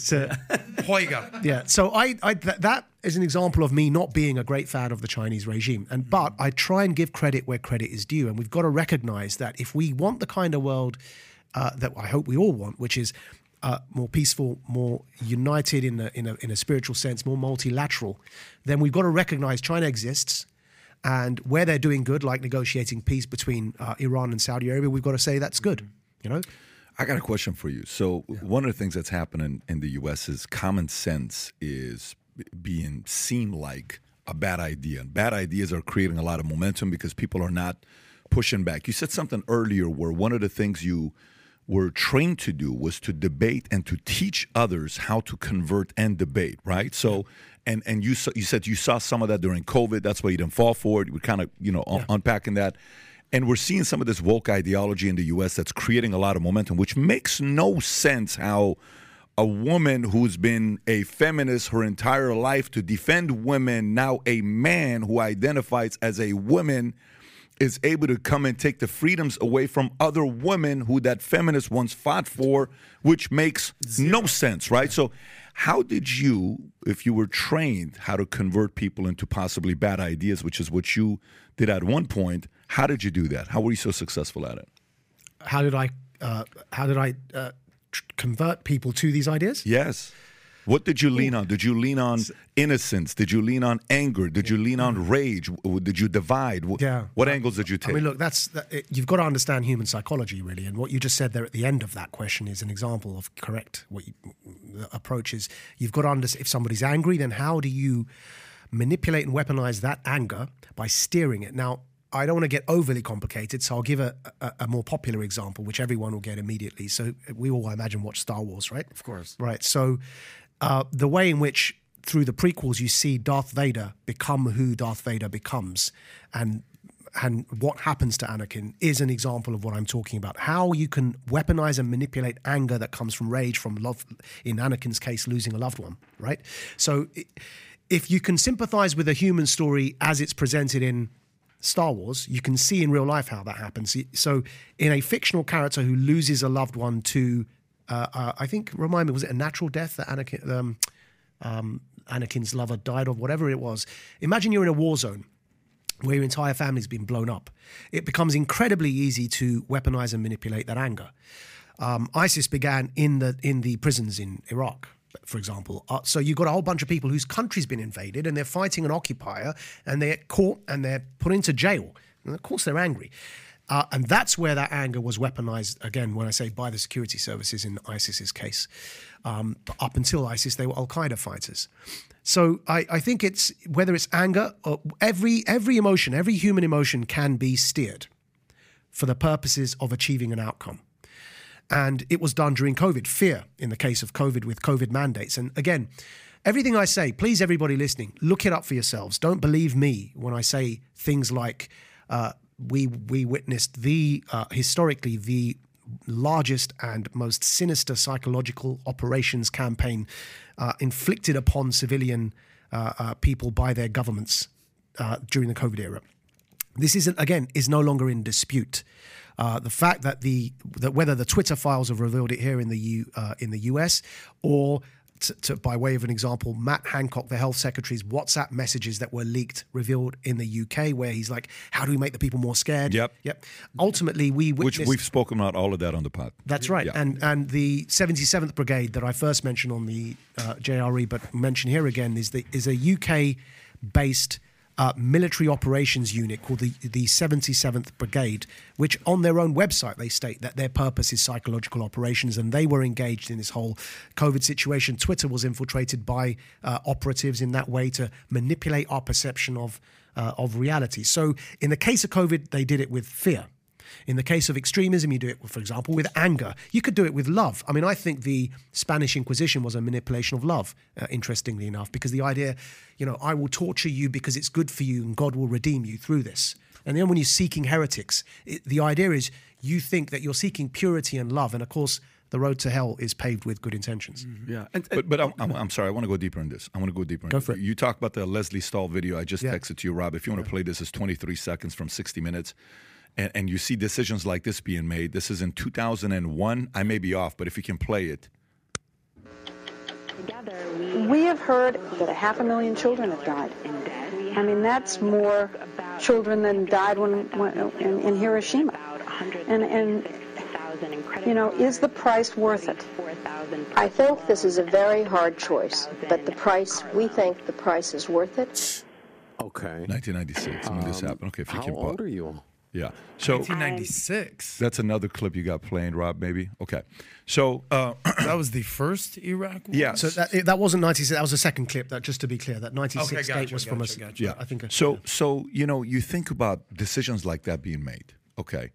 Uyghur. Yeah. So that is an example of me not being a great fan of the Chinese regime. But I try and give credit where credit is due. And we've got to recognize that if we want the kind of world that I hope we all want, which is more peaceful, more united in a spiritual sense, more multilateral, then we've got to recognize China exists. And where they're doing good, like negotiating peace between Iran and Saudi Arabia, we've got to say that's good, you know? I got a question for you. So one of the things that's happening in the U.S. is common sense is being seen like a bad idea. And bad ideas are creating a lot of momentum because people are not pushing back. You said something earlier where one of the things you were trained to do was to debate and to teach others how to convert and debate, right? So, and you said you saw some of that during COVID. That's why you didn't fall for it. We're kind of, unpacking that. And we're seeing some of this woke ideology in the U.S. that's creating a lot of momentum, which makes no sense how a woman who's been a feminist her entire life to defend women, now a man who identifies as a woman, is able to come and take the freedoms away from other women who that feminist once fought for, which makes no sense, right? So how did you, if you were trained how to convert people into possibly bad ideas, which is what you did at one point, how did you do that? How were you so successful at it? How did I convert people to these ideas? Yes. What did you lean on? Did you lean on innocence? Did you lean on anger? Did you lean on rage? Did you divide? What angles did you take? I mean, look, you've got to understand human psychology, really. And what you just said there at the end of that question is an example of the approach is. You've got to understand if somebody's angry, then how do you manipulate and weaponize that anger by steering it? Now, I don't want to get overly complicated, so I'll give a more popular example, which everyone will get immediately. So we all, I imagine, watch Star Wars, right? Of course. Right, so... the way in which, through the prequels, you see Darth Vader become who Darth Vader becomes and what happens to Anakin is an example of what I'm talking about. How you can weaponize and manipulate anger that comes from rage, from love, in Anakin's case, losing a loved one, right? So if you can sympathize with a human story as it's presented in Star Wars, you can see in real life how that happens. So in a fictional character who loses a loved one to... I think, remind me, was it a natural death that Anakin's lover died of, whatever it was? Imagine you're in a war zone where your entire family's been blown up. It becomes incredibly easy to weaponize and manipulate that anger. ISIS began in the prisons in Iraq, for example. So you've got a whole bunch of people whose country's been invaded and they're fighting an occupier and they get caught and they're put into jail. And of course they're angry. And that's where that anger was weaponized, again, when I say by the security services in ISIS's case. But up until ISIS, they were al-Qaeda fighters. So I think it's, whether it's anger, or every emotion, every human emotion can be steered for the purposes of achieving an outcome. And it was done during COVID, fear in the case of COVID with COVID mandates. And again, everything I say, please, everybody listening, look it up for yourselves. Don't believe me when I say things like... We witnessed historically the largest and most sinister psychological operations campaign inflicted upon civilian people by their governments during the COVID era. This is no longer in dispute. The fact that whether the Twitter files have revealed it here in the US or by way of an example, Matt Hancock, the health secretary's WhatsApp messages that were leaked, revealed in the UK, where he's like, how do we make the people more scared? Yep. Ultimately, we witnessed... Which we've spoken about all of that on the pod. That's right. Yeah. And the 77th Brigade that I first mentioned on the JRE, but mention here again, is a UK-based military operations unit called the 77th Brigade, which on their own website, they state that their purpose is psychological operations, and they were engaged in this whole COVID situation. Twitter was infiltrated by operatives in that way to manipulate our perception of reality. So in the case of COVID, they did it with fear. In the case of extremism, you do it, for example, with anger. You could do it with love. I mean, I think the Spanish Inquisition was a manipulation of love, interestingly enough, because the idea, you know, I will torture you because it's good for you and God will redeem you through this. And then when you're seeking heretics, the idea is you think that you're seeking purity and love. And of course, the road to hell is paved with good intentions. Mm-hmm. Yeah, but I'm sorry, I want to go deeper in this. I want to go deeper. Go for it. You talk about the Leslie Stahl video. I just texted to you, Rob. If you want to play this, it's 23 seconds from 60 Minutes. And you see decisions like this being made. This is in 2001. I may be off, but if you can play it. Together we have heard that 500,000 children have died. I mean, that's more children than died in Hiroshima. And you know, is the price worth it? I think this is a very hard choice, but the price, we think the price is worth it. Okay. 1996, when this happened. Okay, if you can. How old are you? Yeah. So 1996. That's another clip you got playing, Rob, maybe? Okay. So that was the first Iraq war? Yeah. So that wasn't 96. That was the second clip, that, just to be clear. That 96 okay, gotcha, date was from us. Gotcha. Yeah. I think so, you know, you think about decisions like that being made. Okay.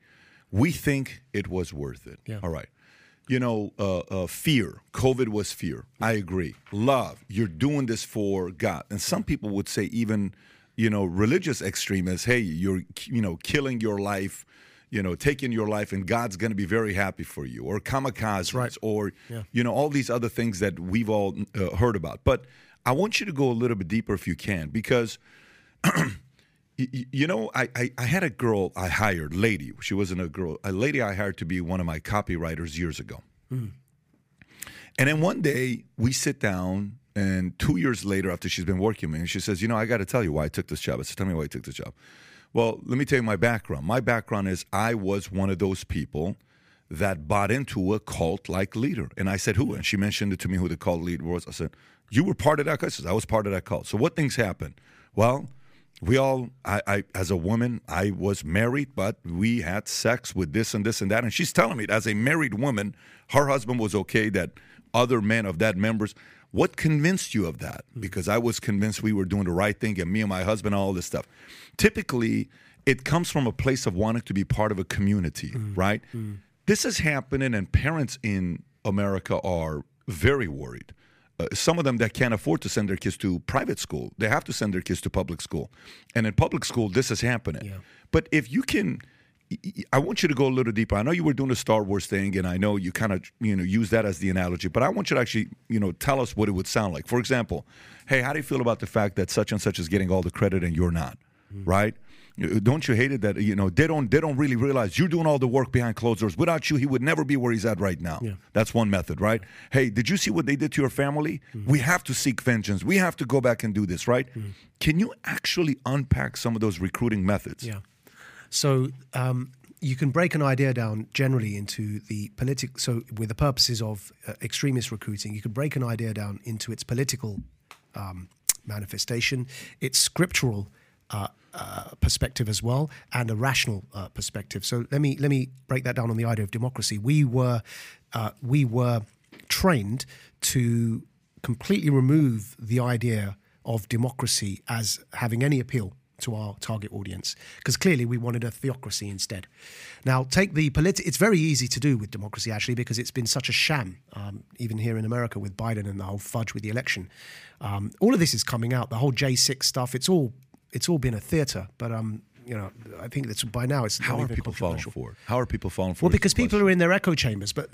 We think it was worth it. Yeah. All right. You know, fear. COVID was fear. I agree. Love. You're doing this for God. And some people would say even, you know, religious extremists, hey, you're, you know, killing your life, you know, taking your life, and God's going to be very happy for you. Or kamikazes. Right. Or, you know, all these other things that we've all heard about. But I want you to go a little bit deeper if you can, because... You know, I had a girl I hired, lady. She wasn't a girl. A lady I hired to be one of my copywriters years ago. Mm. And then one day we sit down, and 2 years later, after she's been working with me, she says, you know, I got to tell you why I took this job. I said, tell me why you took this job. Well, let me tell you my background. My background is I was one of those people that bought into a cult-like leader. And I said, who? And she mentioned it to me who the cult leader was. I said, you were part of that cult? She says, I was part of that cult. So what things happened? Well... I as a woman, I was married, but we had sex with this and this and that. And she's telling me, as a married woman, her husband was okay, that other men of that members. What convinced you of that? Because I was convinced we were doing the right thing, and me and my husband, all this stuff. Typically, it comes from a place of wanting to be part of a community, right? Mm. This is happening, and parents in America are very worried. Some of them that can't afford to send their kids to private school, they have to send their kids to public school. And in public school, this is happening. Yeah. But if you can, I want you to go a little deeper. I know you were doing the Star Wars thing, and I know you kind of, you know, use that as the analogy, but I want you to actually, you know, tell us what it would sound like. For example, hey, how do you feel about the fact that such and such is getting all the credit and you're not, right? Don't you hate it that, you know, they don't really realize you're doing all the work behind closed doors. Without you, he would never be where he's at right now. Yeah. That's one method, right? Hey, did you see what they did to your family? Mm-hmm. We have to seek vengeance. We have to go back and do this, right? Mm-hmm. Can you actually unpack some of those recruiting methods? Yeah. So you can break an idea down generally into the political. So with the purposes of extremist recruiting, you can break an idea down into its political manifestation, its scriptural perspective as well, and a rational perspective. So let me break that down on the idea of democracy. We were trained to completely remove the idea of democracy as having any appeal to our target audience, because clearly we wanted a theocracy instead. Now, take the it's very easy to do with democracy, actually, because it's been such a sham, even here in America with Biden and the whole fudge with the election. All of this is coming out, the whole J6 stuff, it's all been a theater, but you know, I think that's by now it's not even controversial. How are people falling for it? Well, because people are in their echo chambers. But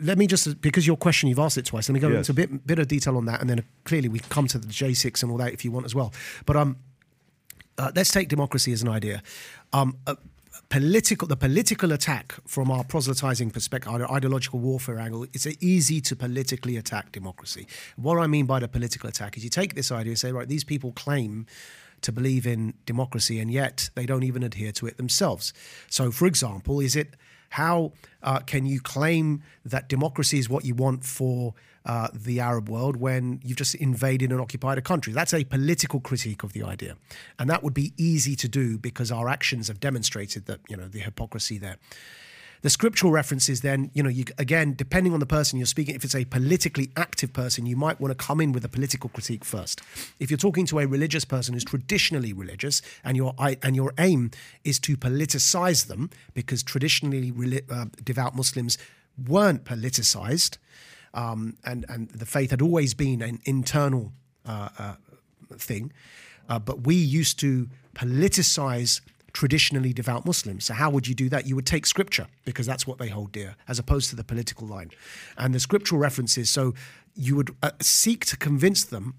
let me just, because your question, you've asked it twice, let me go into a bit of detail on that, and then clearly we come to the J6 and all that if you want as well. But let's take democracy as an idea. The political attack from our proselytizing perspective, our ideological warfare angle, it's easy to politically attack democracy. What I mean by the political attack is you take this idea and say, right, these people claim to believe in democracy, and yet they don't even adhere to it themselves. So, for example, how can you claim that democracy is what you want for the Arab world when you've just invaded and occupied a country? That's a political critique of the idea. And that would be easy to do because our actions have demonstrated that, you know, the hypocrisy there. The scriptural references then, you know, you, again, depending on the person you're speaking, if it's a politically active person, you might want to come in with a political critique first. If you're talking to a religious person who's traditionally religious and your aim is to politicize them, because traditionally devout Muslims weren't politicized, and the faith had always been an internal thing, but we used to politicize traditionally devout Muslims. So how would you do that? You would take scripture, because that's what they hold dear, as opposed to the political line. And the scriptural references, so you would seek to convince them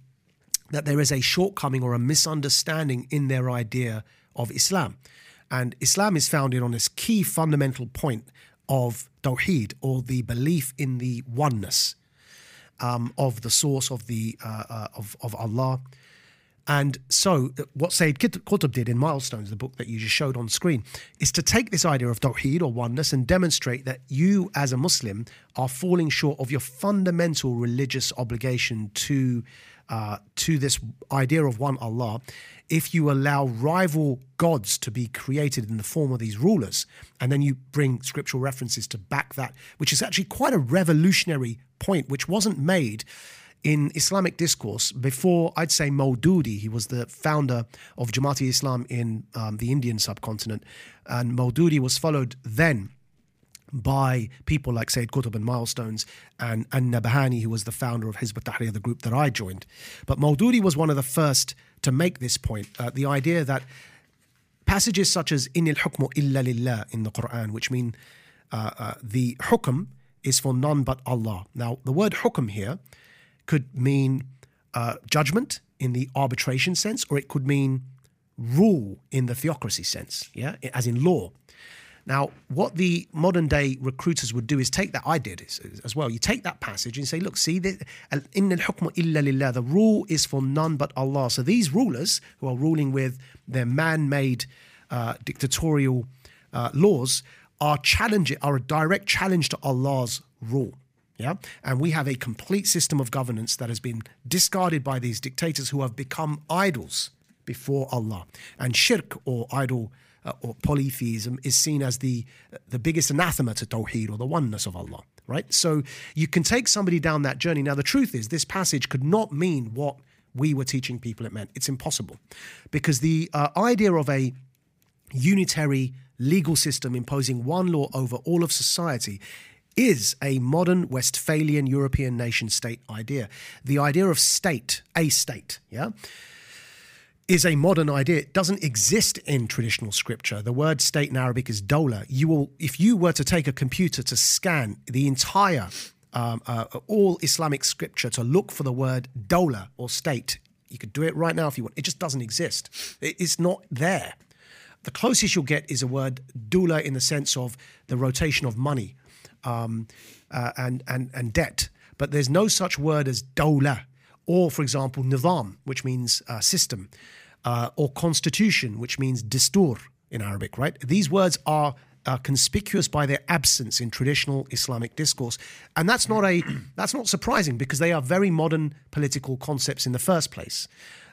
that there is a shortcoming or a misunderstanding in their idea of Islam. And Islam is founded on this key fundamental point of Tawheed, or the belief in the oneness of the source of the of Allah. And so what Sayyid Qutb did in Milestones, the book that you just showed on screen, is to take this idea of Tawheed or oneness and demonstrate that you as a Muslim are falling short of your fundamental religious obligation to this idea of one Allah if you allow rival gods to be created in the form of these rulers. And then you bring scriptural references to back that, which is actually quite a revolutionary point, which wasn't made in Islamic discourse before, I'd say, Mawdoodi. He was the founder of Jamaat Islam in the Indian subcontinent. And Mawdoodi was followed then by people like Sayyid Qutb and Milestones and Nabahani, who was the founder of Hizb ut-Tahrir, the group that I joined. But Mawdoodi was one of the first to make this point, the idea that passages such as Inni al-hukmu illa lillah in the Quran, which mean the hukm is for none but Allah. Now, the word hukm here could mean judgment in the arbitration sense, or it could mean rule in the theocracy sense, yeah, as in law. Now, what the modern day recruiters would do is take that, I did as well, you take that passage and say, look, see, Innal hukmu illa lillah, the rule is for none but Allah. So these rulers who are ruling with their man-made dictatorial laws are a direct challenge to Allah's rule. Yeah, and we have a complete system of governance that has been discarded by these dictators who have become idols before Allah. And shirk, or idol or polytheism, is seen as the biggest anathema to Tawheed, or the oneness of Allah, right? So you can take somebody down that journey. Now, the truth is, this passage could not mean what we were teaching people it meant. It's impossible, because the idea of a unitary legal system imposing one law over all of society is a modern Westphalian European nation-state idea. The idea of state, yeah, is a modern idea. It doesn't exist in traditional scripture. The word state in Arabic is dawla. If you were to take a computer to scan the entire, all Islamic scripture to look for the word dawla or state, you could do it right now if you want. It just doesn't exist. It's not there. The closest you'll get is a word dawla in the sense of the rotation of money, and debt. But there's no such word as dawla, or, for example, nizam, which means system, or constitution, which means dastur in Arabic, right? These words are conspicuous by their absence in traditional Islamic discourse. And that's not surprising, because they are very modern political concepts in the first place.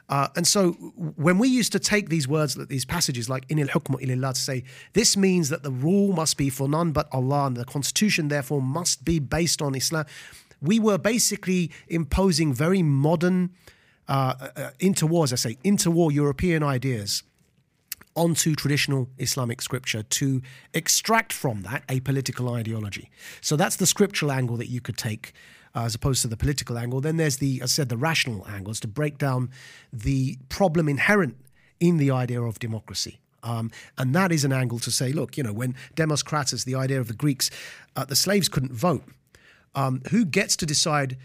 And so when we used to take these words, these passages like Innal Hukmu Illallah, to say, this means that the rule must be for none but Allah, and the constitution therefore must be based on Islam, we were basically imposing very modern, interwar European ideas onto traditional Islamic scripture to extract from that a political ideology. So that's the scriptural angle that you could take, as opposed to the political angle. Then there's the rational angles to break down the problem inherent in the idea of democracy. And that is an angle to say, look, you know, when Demos Kratos, the idea of the Greeks, the slaves couldn't vote. Who gets to decide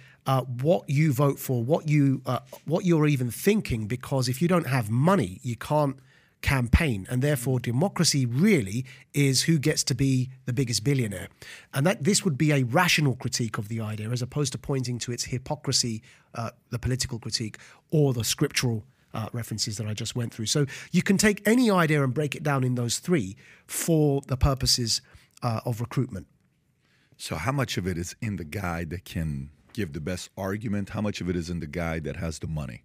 what you vote for, what you're even thinking? Because if you don't have money, you can't campaign, and therefore democracy really is who gets to be the biggest billionaire. And that this would be a rational critique of the idea, as opposed to pointing to its hypocrisy, the political critique, or the scriptural references that I just went through. So you can take any idea and break it down in those three for the purposes of recruitment. So how much of it is in the guy that can give the best argument? How much of it is in the guy that has the money?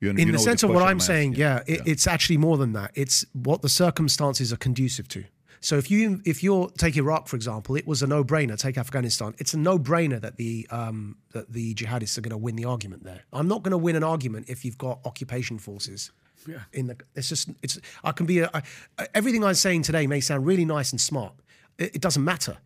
In the sense of what I'm saying, yeah, it's actually more than that. It's what the circumstances are conducive to. So if you take Iraq, for example, it was a no-brainer. Take Afghanistan. It's a no-brainer that the jihadists are going to win the argument there. I'm not going to win an argument if you've got occupation forces. Yeah. Everything I'm saying today may sound really nice and smart. It doesn't matter.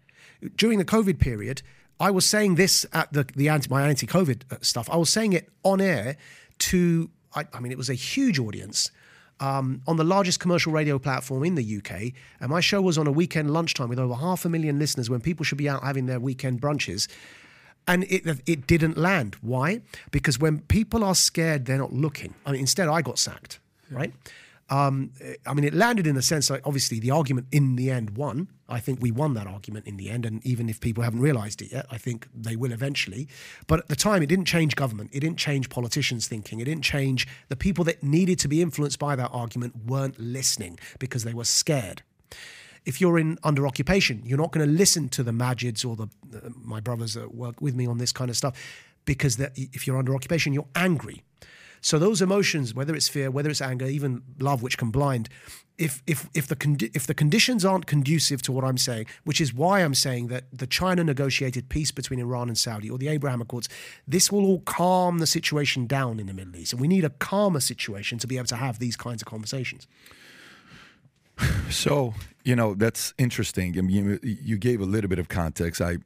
During the COVID period, I was saying this at my anti-COVID stuff. I was saying it on air to, I mean, it was a huge audience on the largest commercial radio platform in the UK. And my show was on a weekend lunchtime with over 500,000 listeners when people should be out having their weekend brunches. And it didn't land. Why? Because when people are scared, they're not looking. I mean, instead, I got sacked, right? I mean, it landed in the sense that obviously the argument in the end won. I think we won that argument in the end. And even if people haven't realized it yet, I think they will eventually. But at the time, it didn't change government. It didn't change politicians' thinking. It didn't change the people that needed to be influenced by that argument weren't listening because they were scared. If you're under occupation, you're not going to listen to the Majids or my brothers that work with me on this kind of stuff because if you're under occupation, you're angry. So those emotions, whether it's fear, whether it's anger, even love, which can blind, if the conditions aren't conducive to what I'm saying, which is why I'm saying that the China-negotiated peace between Iran and Saudi or the Abraham Accords, this will all calm the situation down in the Middle East. And we need a calmer situation to be able to have these kinds of conversations. So, you know, that's interesting. I mean, you gave a little bit of context. I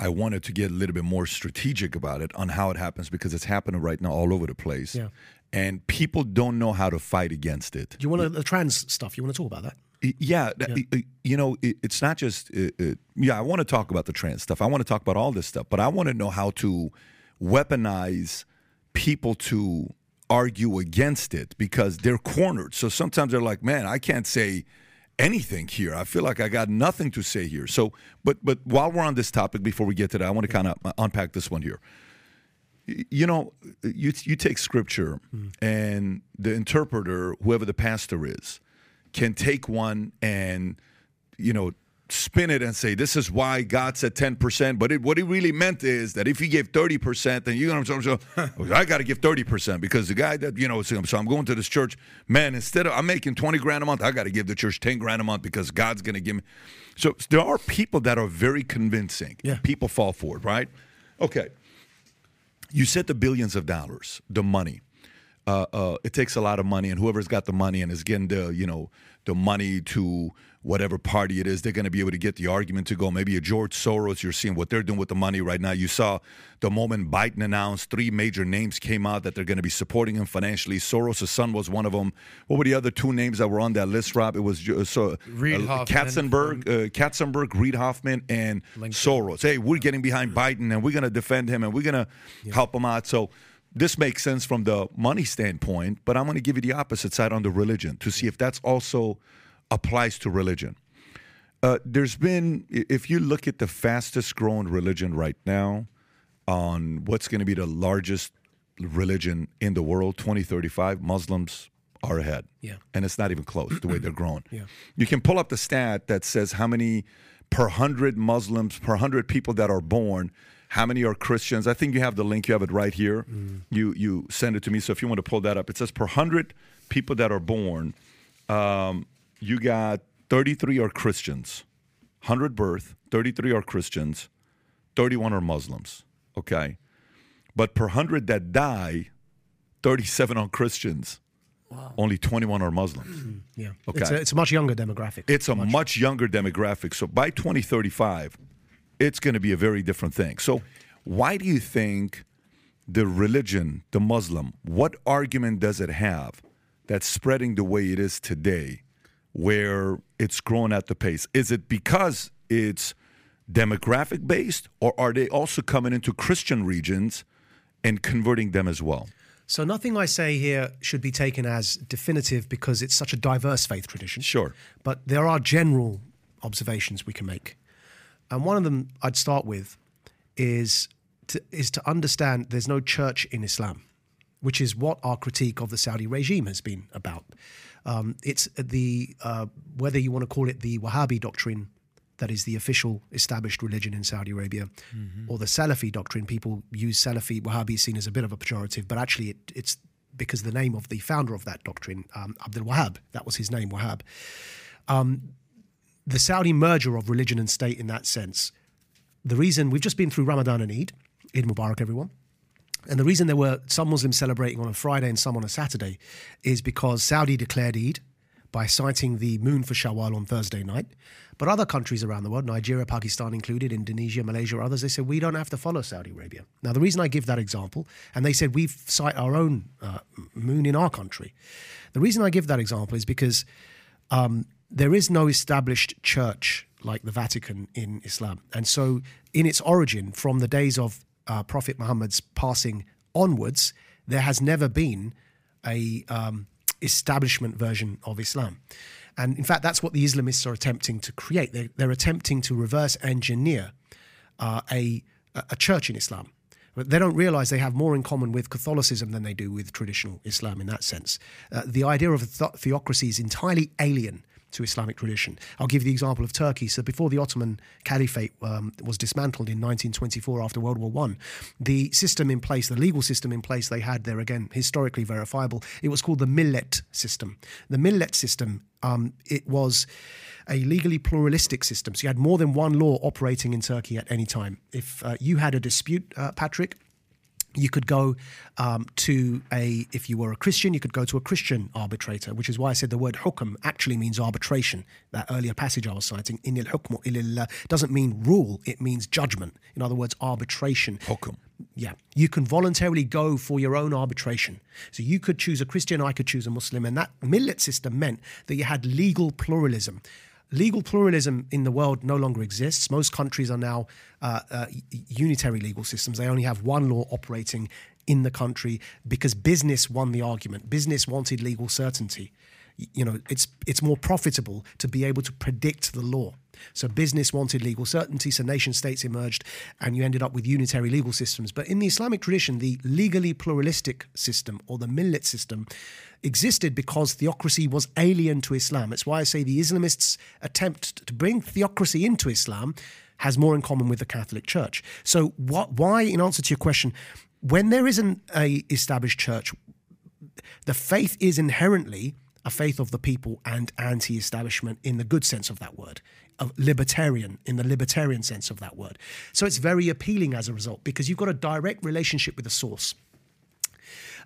wanted to get a little bit more strategic about it on how it happens because it's happening right now all over the place. Yeah. And people don't know how to fight against it. Do you want the trans stuff? You want to talk about that? Yeah. You know, it's not just... I want to talk about the trans stuff. I want to talk about all this stuff. But I want to know how to weaponize people to... argue against it because they're cornered. So sometimes they're like, man, I can't say anything here. I feel like I got nothing to say here. So, but while we're on this topic, before we get to that, I want to kind of unpack this one here. You know, you take scripture and the interpreter, whoever the pastor is, can take one and, you know, spin it and say, this is why God said 10%, but what he really meant is that if you give 30%, then you're going to, so I got to give 30% because the guy that, you know, so I'm going to this church, man, instead of, I'm making 20 grand a month, I got to give the church 10 grand a month because God's going to give me. So there are people that are very convincing. Yeah. People fall for it, right? Okay. You said the billions of dollars, the money. It takes a lot of money, and whoever's got the money and is getting the, you know, the money to whatever party it is, they're going to be able to get the argument to go. Maybe a George Soros, you're seeing what they're doing with the money right now. You saw the moment Biden announced, 3 major names came out that they're going to be supporting him financially. Soros' son was one of them. What were the other 2 names that were on that list, Rob? It was Reid Hoffman, Katzenberg, Reid Hoffman, and Lincoln. Soros. Hey, we're getting behind Biden, and we're going to defend him, and we're going to help him out. So this makes sense from the money standpoint, but I'm going to give you the opposite side on the religion to see if that's also applies to religion. There's been, if you look at the fastest growing religion right now on what's going to be the largest religion in the world, 2035, Muslims are ahead. Yeah. And it's not even close the way they're growing. Yeah. You can pull up the stat that says how many per 100 Muslims, per 100 people that are born, how many are Christians? I think you have the link. You have it right here. You send it to me. So if you want to pull that up, it says per 100 people that are born, you got 33 are Christians. 100 birth, 33 are Christians, 31 are Muslims, okay? But per 100 that die, 37 are Christians. Wow. Only 21 are Muslims. Yeah. Okay. It's a much younger demographic. It's a much younger demographic. So by 2035... it's going to be a very different thing. So why do you think the religion, the Muslim, what argument does it have that's spreading the way it is today where it's growing at the pace? Is it because it's demographic-based, or are they also coming into Christian regions and converting them as well? So nothing I say here should be taken as definitive because it's such a diverse faith tradition. Sure. But there are general observations we can make. And one of them I'd start with is to understand there's no church in Islam, which is what our critique of the Saudi regime has been about. It's the, whether you want to call it the Wahhabi doctrine, that is the official established religion in Saudi Arabia, or the Salafi doctrine. People use Salafi, Wahhabi is seen as a bit of a pejorative, but actually it's because the name of the founder of that doctrine, Abdul Wahhab, that was his name, Wahhab. the Saudi merger of religion and state in that sense. The reason we've just been through Ramadan and Eid, Eid Mubarak, everyone. And the reason there were some Muslims celebrating on a Friday and some on a Saturday is because Saudi declared Eid by citing the moon for Shawwal on Thursday night. But other countries around the world, Nigeria, Pakistan included, Indonesia, Malaysia, others, they said, we don't have to follow Saudi Arabia. Now, the reason I give that example, and they said, we cite our own moon in our country. The reason I give that example is because there is no established church like the Vatican in Islam. And so in its origin, from the days of Prophet Muhammad's passing onwards, there has never been a establishment version of Islam. And in fact, that's what the Islamists are attempting to create. They're attempting to reverse engineer a church in Islam. But they don't realize they have more in common with Catholicism than they do with traditional Islam in that sense. The idea of theocracy is entirely alien to Islamic tradition. I'll give the example of Turkey. So before the Ottoman Caliphate was dismantled in 1924 after World War I, the system in place, the legal system in place they had there, again, historically verifiable, it was called the Millet system. The Millet system, it was a legally pluralistic system. So you had more than one law operating in Turkey at any time. If you had a dispute, Patrick, you could go if you were a Christian, you could go to a Christian arbitrator, which is why I said the word hukm actually means arbitration. That earlier passage I was citing, Inni al-hukmu illa lillah, doesn't mean rule, it means judgment. In other words, arbitration. Hukm. Yeah. You can voluntarily go for your own arbitration. So you could choose a Christian, I could choose a Muslim, and that millet system meant that you had legal pluralism. Legal pluralism in the world no longer exists. Most countries are now unitary legal systems. They only have one law operating in the country because business won the argument. Business wanted legal certainty. You know, it's more profitable to be able to predict the law. So business wanted legal certainty, so nation states emerged and you ended up with unitary legal systems. But in the Islamic tradition, the legally pluralistic system or the millet system existed because theocracy was alien to Islam. It's why I say the Islamists' attempt to bring theocracy into Islam has more in common with the Catholic Church. So why, in answer to your question, when there isn't an established church, the faith is inherently a faith of the people and anti-establishment in the good sense of that word, libertarian, in the libertarian sense of that word. So it's very appealing as a result because you've got a direct relationship with the source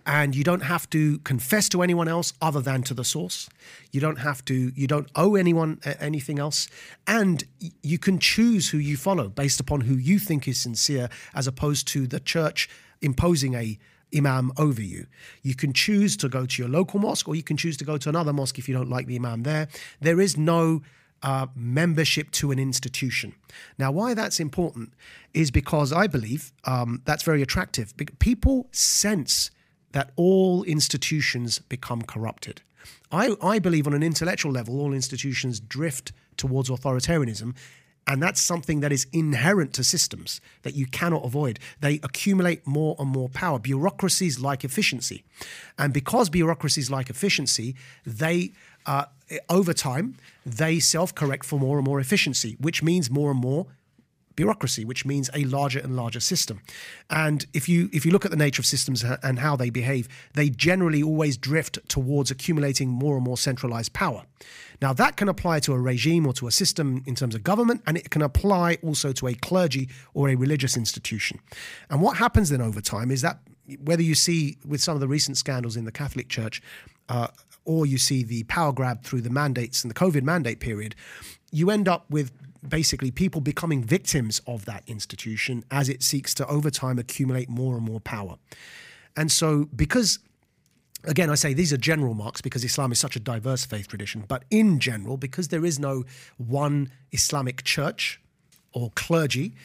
and you don't have to confess to anyone else other than to the source. You don't owe anyone anything else. And you can choose who you follow based upon who you think is sincere as opposed to the church imposing a imam over you. You can choose to go to your local mosque or you can choose to go to another mosque if you don't like the imam there. There is no membership to an institution. Now, why that's important is because I believe that's very attractive. People sense that all institutions become corrupted. I believe on an intellectual level, all institutions drift towards authoritarianism. And that's something that is inherent to systems that you cannot avoid. They accumulate more and more power. Bureaucracies like efficiency. And because bureaucracies like efficiency, they, over time, they self-correct for more and more efficiency, which means more and more bureaucracy, which means a larger and larger system. And if you look at the nature of systems and how they behave, they generally always drift towards accumulating more and more centralized power. Now, that can apply to a regime or to a system in terms of government, and it can apply also to a clergy or a religious institution. And what happens then over time is that whether you see with some of the recent scandals in the Catholic Church or you see the power grab through the mandates and the COVID mandate period, you end up with basically people becoming victims of that institution as it seeks to over time accumulate more and more power. And so because, again, I say these are general marks because Islam is such a diverse faith tradition, but in general, because there is no one Islamic church or clergy,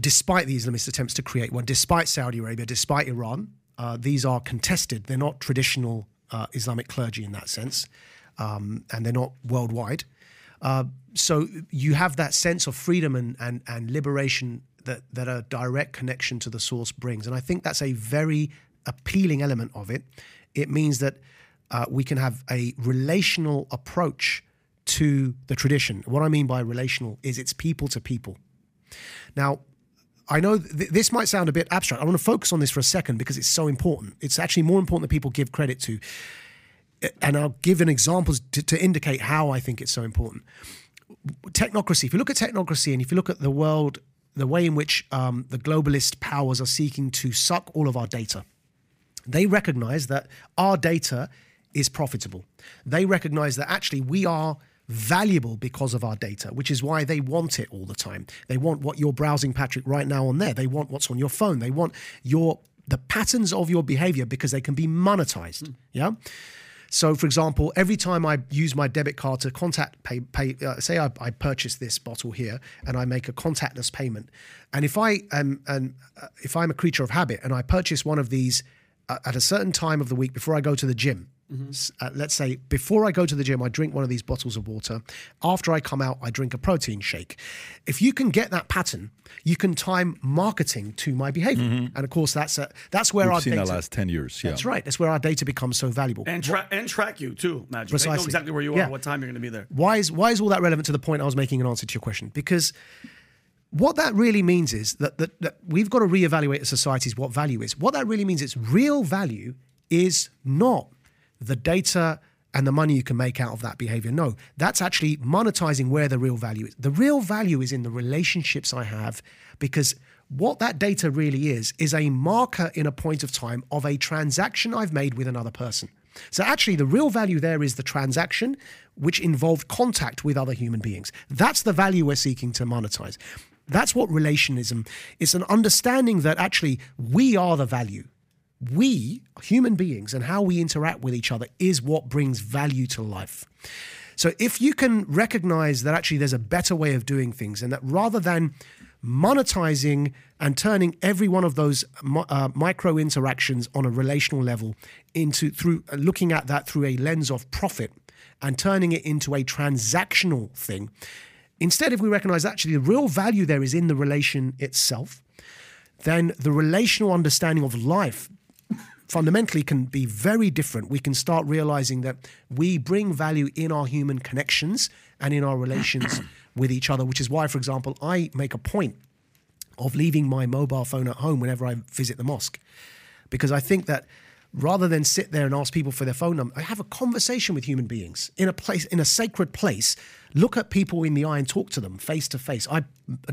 despite the Islamist attempts to create one, despite Saudi Arabia, despite Iran, these are contested. They're not traditional Islamic clergy in that sense, and they're not worldwide. So you have that sense of freedom and liberation that a direct connection to the source brings. And I think that's a very appealing element of it. It means that we can have a relational approach to the tradition. What I mean by relational is it's people to people. Now, I know this might sound a bit abstract. I want to focus on this for a second because it's so important. It's actually more important than people give credit to. and I'll give an example to indicate how I think it's so important. Technocracy, if you look at technocracy and if you look at the world, the way in which the globalist powers are seeking to suck all of our data, they recognize that our data is profitable. They recognize that actually we are valuable because of our data, which is why they want it all the time. They want what you're browsing, Patrick, right now on there. They want what's on your phone. They want the patterns of your behavior because they can be monetized, yeah? So for example, every time I use my debit card to say I purchase this bottle here and I make a contactless payment. And if I'm a creature of habit and I purchase one of these at a certain time of the week before I go to the gym, let's say before I go to the gym, I drink one of these bottles of water. After I come out, I drink a protein shake. If you can get that pattern, you can time marketing to my behavior. And of course, that's where our data— We've seen that last 10 years. Yeah. That's right. That's where our data becomes so valuable. And, track you too, Maajid. Precisely. They know exactly where you are, what time you're going to be there. Why is all that relevant to the point I was making in answer to your question? Because what that really means is that we've got to reevaluate as societies what value is. What that really means is real value is not the data and the money you can make out of that behavior. No, that's actually monetizing where the real value is. The real value is in the relationships I have, because what that data really is a marker in a point of time of a transaction I've made with another person. So actually the real value there is the transaction which involved contact with other human beings. That's the value we're seeking to monetize. That's what relationism is, an understanding that actually we are the value. We, human beings, and how we interact with each other is what brings value to life. So if you can recognize that actually there's a better way of doing things, and that rather than monetizing and turning every one of those micro interactions on a relational level through looking at that through a lens of profit and turning it into a transactional thing, instead if we recognize actually the real value there is in the relation itself, then the relational understanding of life fundamentally can be very different. We can start realizing that we bring value in our human connections and in our relations with each other, which is why, for example, I make a point of leaving my mobile phone at home whenever I visit the mosque, because I think that rather than sit there and ask people for their phone number, I have a conversation with human beings in a sacred place, look at people in the eye and talk to them face to face. I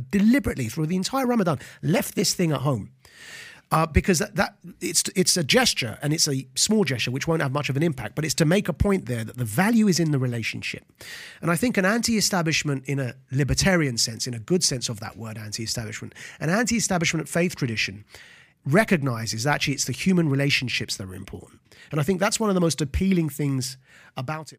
deliberately, through the entire Ramadan, left this thing at home. Because it's a gesture, and it's a small gesture which won't have much of an impact, but it's to make a point there that the value is in the relationship. And I think an anti-establishment in a libertarian sense, in a good sense of that word anti-establishment, an anti-establishment faith tradition recognizes that actually it's the human relationships that are important. And I think that's one of the most appealing things about it.